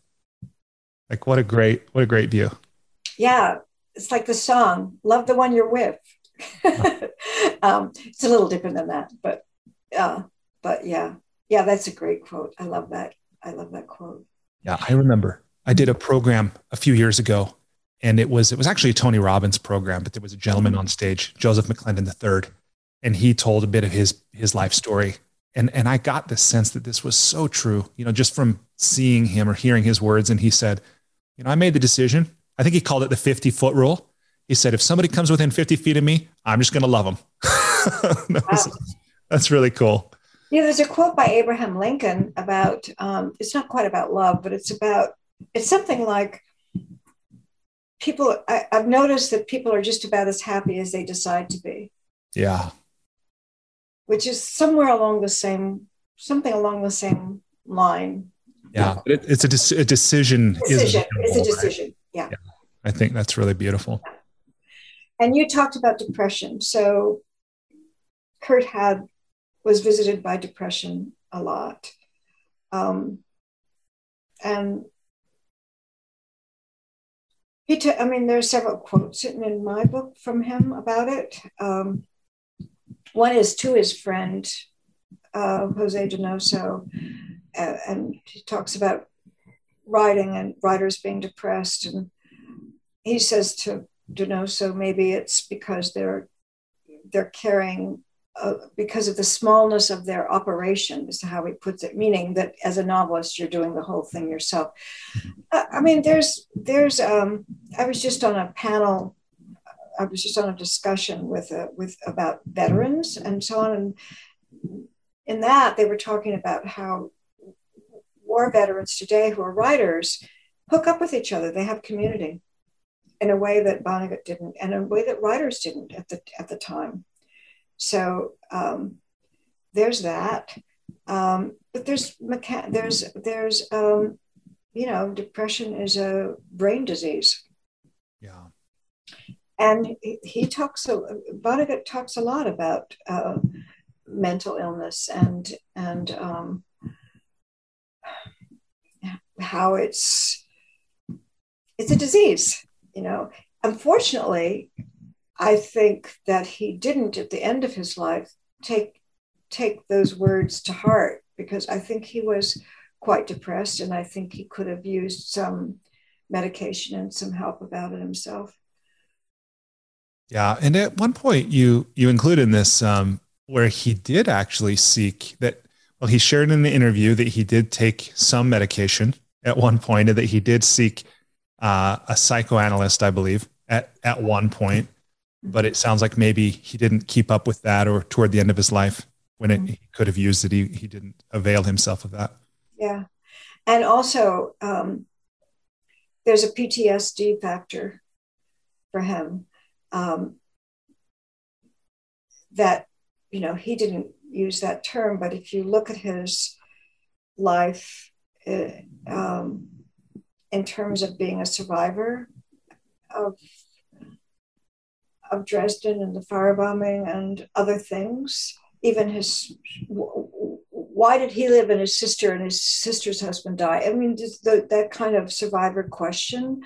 Like what a great, what a great view. Yeah. It's like the song, love the one you're with. um, it's a little different than that, but, uh, but yeah, yeah, that's a great quote. I love that. I love that quote. Yeah. I remember I did a program a few years ago. And it was, it was actually a Tony Robbins program, but there was a gentleman on stage, Joseph McClendon the third, and he told a bit of his, his life story. And, and I got this sense that this was so true, you know, just from seeing him or hearing his words. And he said, you know, I made the decision. I think he called it the fifty foot rule. He said, if somebody comes within fifty feet of me, I'm just going to love them. that was, wow. That's really cool. Yeah. There's a quote by Abraham Lincoln about, um, it's not quite about love, but it's about, it's something like, people, I, I've noticed that people are just about as happy as they decide to be. Yeah. Which is somewhere along the same, something along the same line. Yeah. yeah. It, it's a, de- a decision. decision. It's a decision. Right? Yeah. yeah. I think that's really beautiful. And you talked about depression. So Kurt had, was visited by depression a lot. Um, and He t- I mean, there are several quotes written in my book from him about it. Um, one is to his friend, uh, Jose Donoso, uh, and he talks about writing and writers being depressed. And he says to Donoso, maybe it's because they're they're carrying, uh, because of the smallness of their operation, is how he puts it, meaning that as a novelist, you're doing the whole thing yourself. I mean, there's, there's, um, I was just on a panel, I was just on a discussion with, a, with about veterans and so on. And in that, they were talking about how war veterans today who are writers hook up with each other. They have community in a way that Vonnegut didn't and in a way that writers didn't at the, at the time. So um, there's that. Um, but there's, mecha- there's, there's, um, you know, depression is a brain disease. Yeah. And he, he talks, Vonnegut talks a lot about uh, mental illness and and um, how it's, it's a disease, you know. Unfortunately, I think that he didn't at the end of his life take take those words to heart, because I think he was quite depressed, and I think he could have used some medication and some help about it himself. Yeah, and at one point you you include in this um, where he did actually seek that. Well, he shared in the interview that he did take some medication at one point, and that he did seek uh, a psychoanalyst, I believe, at, at one point. But it sounds like maybe he didn't keep up with that, or toward the end of his life when it, he could have used it, he, he didn't avail himself of that. Yeah. And also um, there's a P T S D factor for him um, that, you know, he didn't use that term, but if you look at his life uh, um, in terms of being a survivor of of Dresden and the firebombing and other things, even his, why did he live and his sister and his sister's husband die? I mean, the, that kind of survivor question.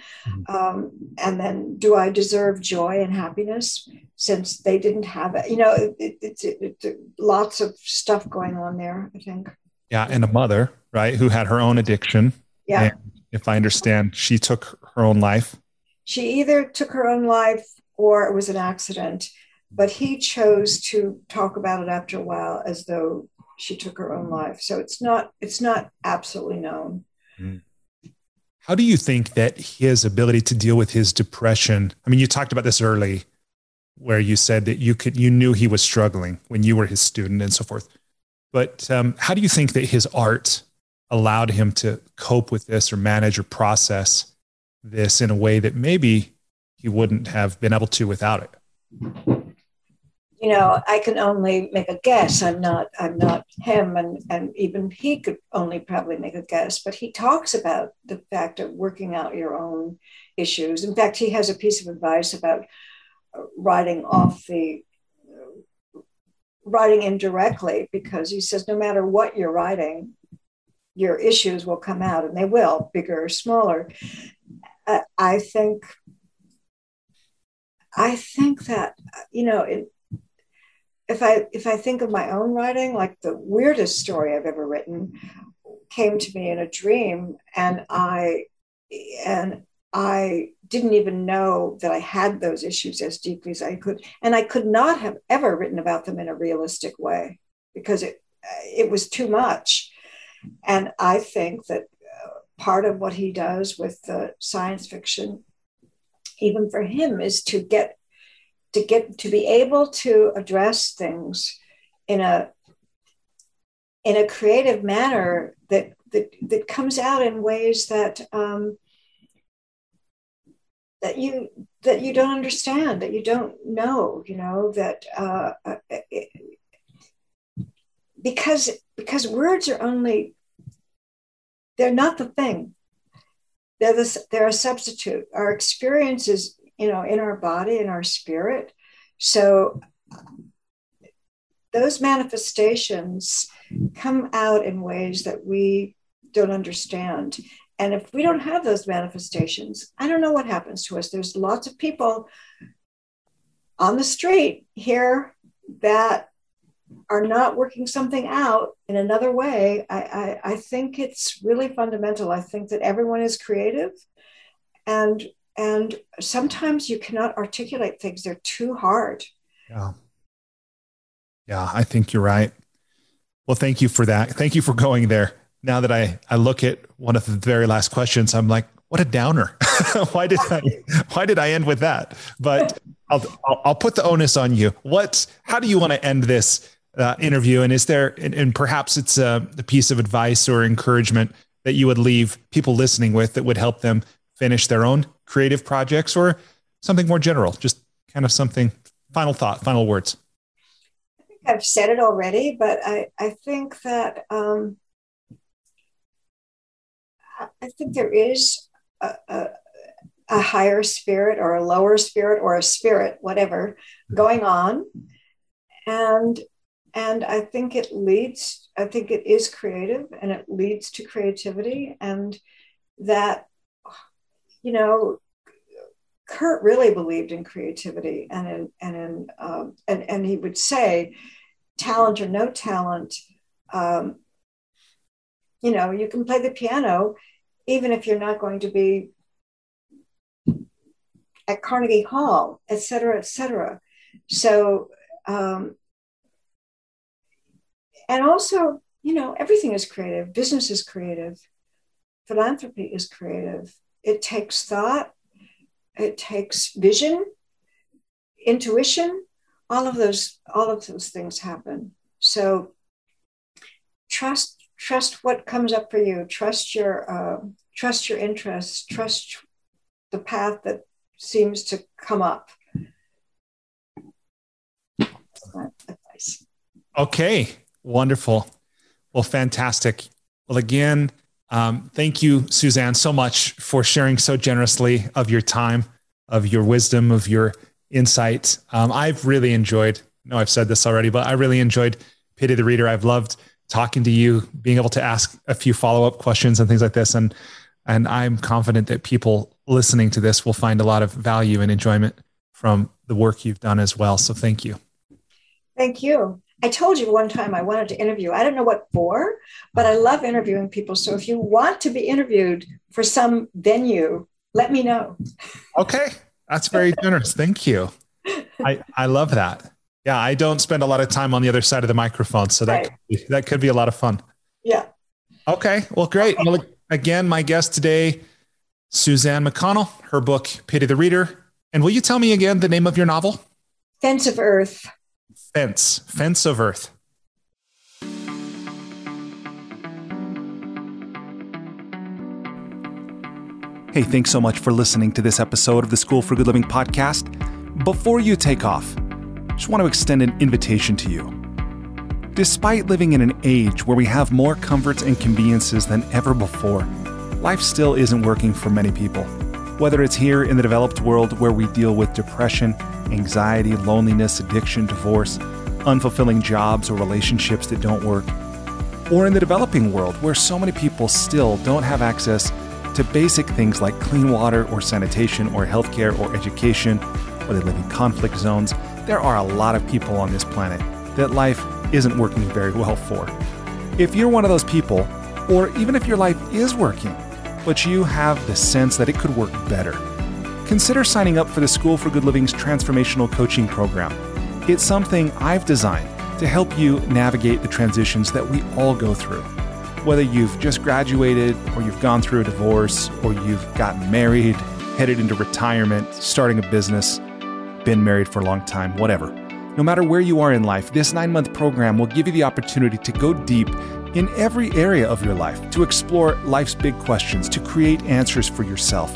Um, and then, do I deserve joy and happiness since they didn't have it? You know, it, it, it, it, lots of stuff going on there, I think. Yeah, and a mother, right, who had her own addiction. Yeah. And if I understand, she took her own life. She either took her own life or it was an accident, but he chose to talk about it after a while as though she took her own life. So it's not, it's not absolutely known. How do you think that his ability to deal with his depression? I mean, you talked about this early where you said that you could, you knew he was struggling when you were his student and so forth, but um, how do you think that his art allowed him to cope with this or manage or process this in a way that maybe he wouldn't have been able to without it? You know, I can only make a guess. I'm not, I'm not him. And, and even he could only probably make a guess, but he talks about the fact of working out your own issues. In fact, he has a piece of advice about writing off the, writing indirectly, because he says, no matter what you're writing, your issues will come out, and they will, bigger or smaller. I, I think I think that, you know, it, if I if I think of my own writing, like the weirdest story I've ever written came to me in a dream, and I and I didn't even know that I had those issues as deeply as I could, and I could not have ever written about them in a realistic way because it it was too much. And I think that part of what he does with the science fiction, even for him, is to get to get to be able to address things in a in a creative manner that that, that comes out in ways that um, that you that you don't understand, that you don't know, you know, that uh, it, because because words are only, they're not the thing. They're, the, they're a substitute. Our experience is, you know, in our body, in our spirit. So those manifestations come out in ways that we don't understand. And if we don't have those manifestations, I don't know what happens to us. There's lots of people on the street here that are not working something out in another way. I, I, I think it's really fundamental. I think that everyone is creative, and and sometimes you cannot articulate things. They're too hard. Yeah. Yeah, I think you're right. Well, thank you for that. Thank you for going there. Now that I, I look at one of the very last questions, I'm like, what a downer. why did I, why did I end with that? But I'll, I'll put the onus on you. What, how do you want to end this Uh, interview? And is there, and, and perhaps it's a, a piece of advice or encouragement that you would leave people listening with that would help them finish their own creative projects, or something more general, just kind of something, final thought, final words? I think I've said it already, but I, I think that, um, I think there is a, a, a higher spirit or a lower spirit or a spirit, whatever, going on. And And I think it leads, I think it is creative, and it leads to creativity. And that, you know, Kurt really believed in creativity, and in, and in, um, and, and he would say, talent or no talent, um, you know, you can play the piano, even if you're not going to be at Carnegie Hall, et cetera, et cetera. So, um, And also, you know, everything is creative. Business is creative. Philanthropy is creative. It takes thought. It takes vision, intuition. All of those, all of those things happen. So trust, trust what comes up for you. Trust your, uh, trust your interests. Trust the path that seems to come up. That's my advice. Okay, wonderful. Well, fantastic. Well, again, um, thank you, Suzanne, so much for sharing so generously of your time, of your wisdom, of your insight. Um, I've really enjoyed, no, I've said this already, but I really enjoyed Pity the Reader. I've loved talking to you, being able to ask a few follow-up questions and things like this. And, and I'm confident that people listening to this will find a lot of value and enjoyment from the work you've done as well. So thank you. Thank you. I told you one time I wanted to interview. I don't know what for, but I love interviewing people. So if you want to be interviewed for some venue, let me know. Okay. That's very generous. Thank you. I, I love that. Yeah. I don't spend a lot of time on the other side of the microphone. So that, right. could be, that could be a lot of fun. Yeah. Okay. Well, great. Okay. Well, again, my guest today, Suzanne McConnell, her book, Pity the Reader. And will you tell me again the name of your novel? Fence of Earth. Fence, Fence of Earth. Hey, thanks so much for listening to this episode of the School for Good Living podcast. Before you take off, I just want to extend an invitation to you. Despite living in an age where we have more comforts and conveniences than ever before, life still isn't working for many people. Whether it's here in the developed world where we deal with depression, anxiety, loneliness, addiction, divorce, unfulfilling jobs or relationships that don't work, or in the developing world where so many people still don't have access to basic things like clean water or sanitation or healthcare or education, or they live in conflict zones, there are a lot of people on this planet that life isn't working very well for. If you're one of those people, or even if your life is working, but you have the sense that it could work better, consider signing up for the School for Good Living's Transformational Coaching Program. It's something I've designed to help you navigate the transitions that we all go through. Whether you've just graduated, or you've gone through a divorce, or you've gotten married, headed into retirement, starting a business, been married for a long time, whatever. No matter where you are in life, this nine-month program will give you the opportunity to go deep in every area of your life, to explore life's big questions, to create answers for yourself,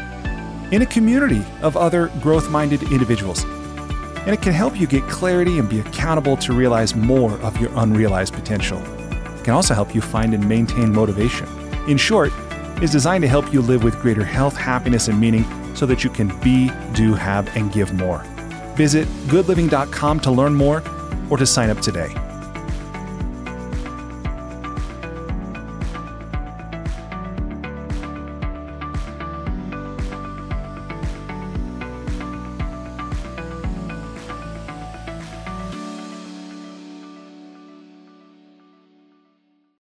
in a community of other growth-minded individuals. And it can help you get clarity and be accountable to realize more of your unrealized potential. It can also help you find and maintain motivation. In short, it's designed to help you live with greater health, happiness, and meaning so that you can be, do, have, and give more. Visit good living dot com to learn more or to sign up today.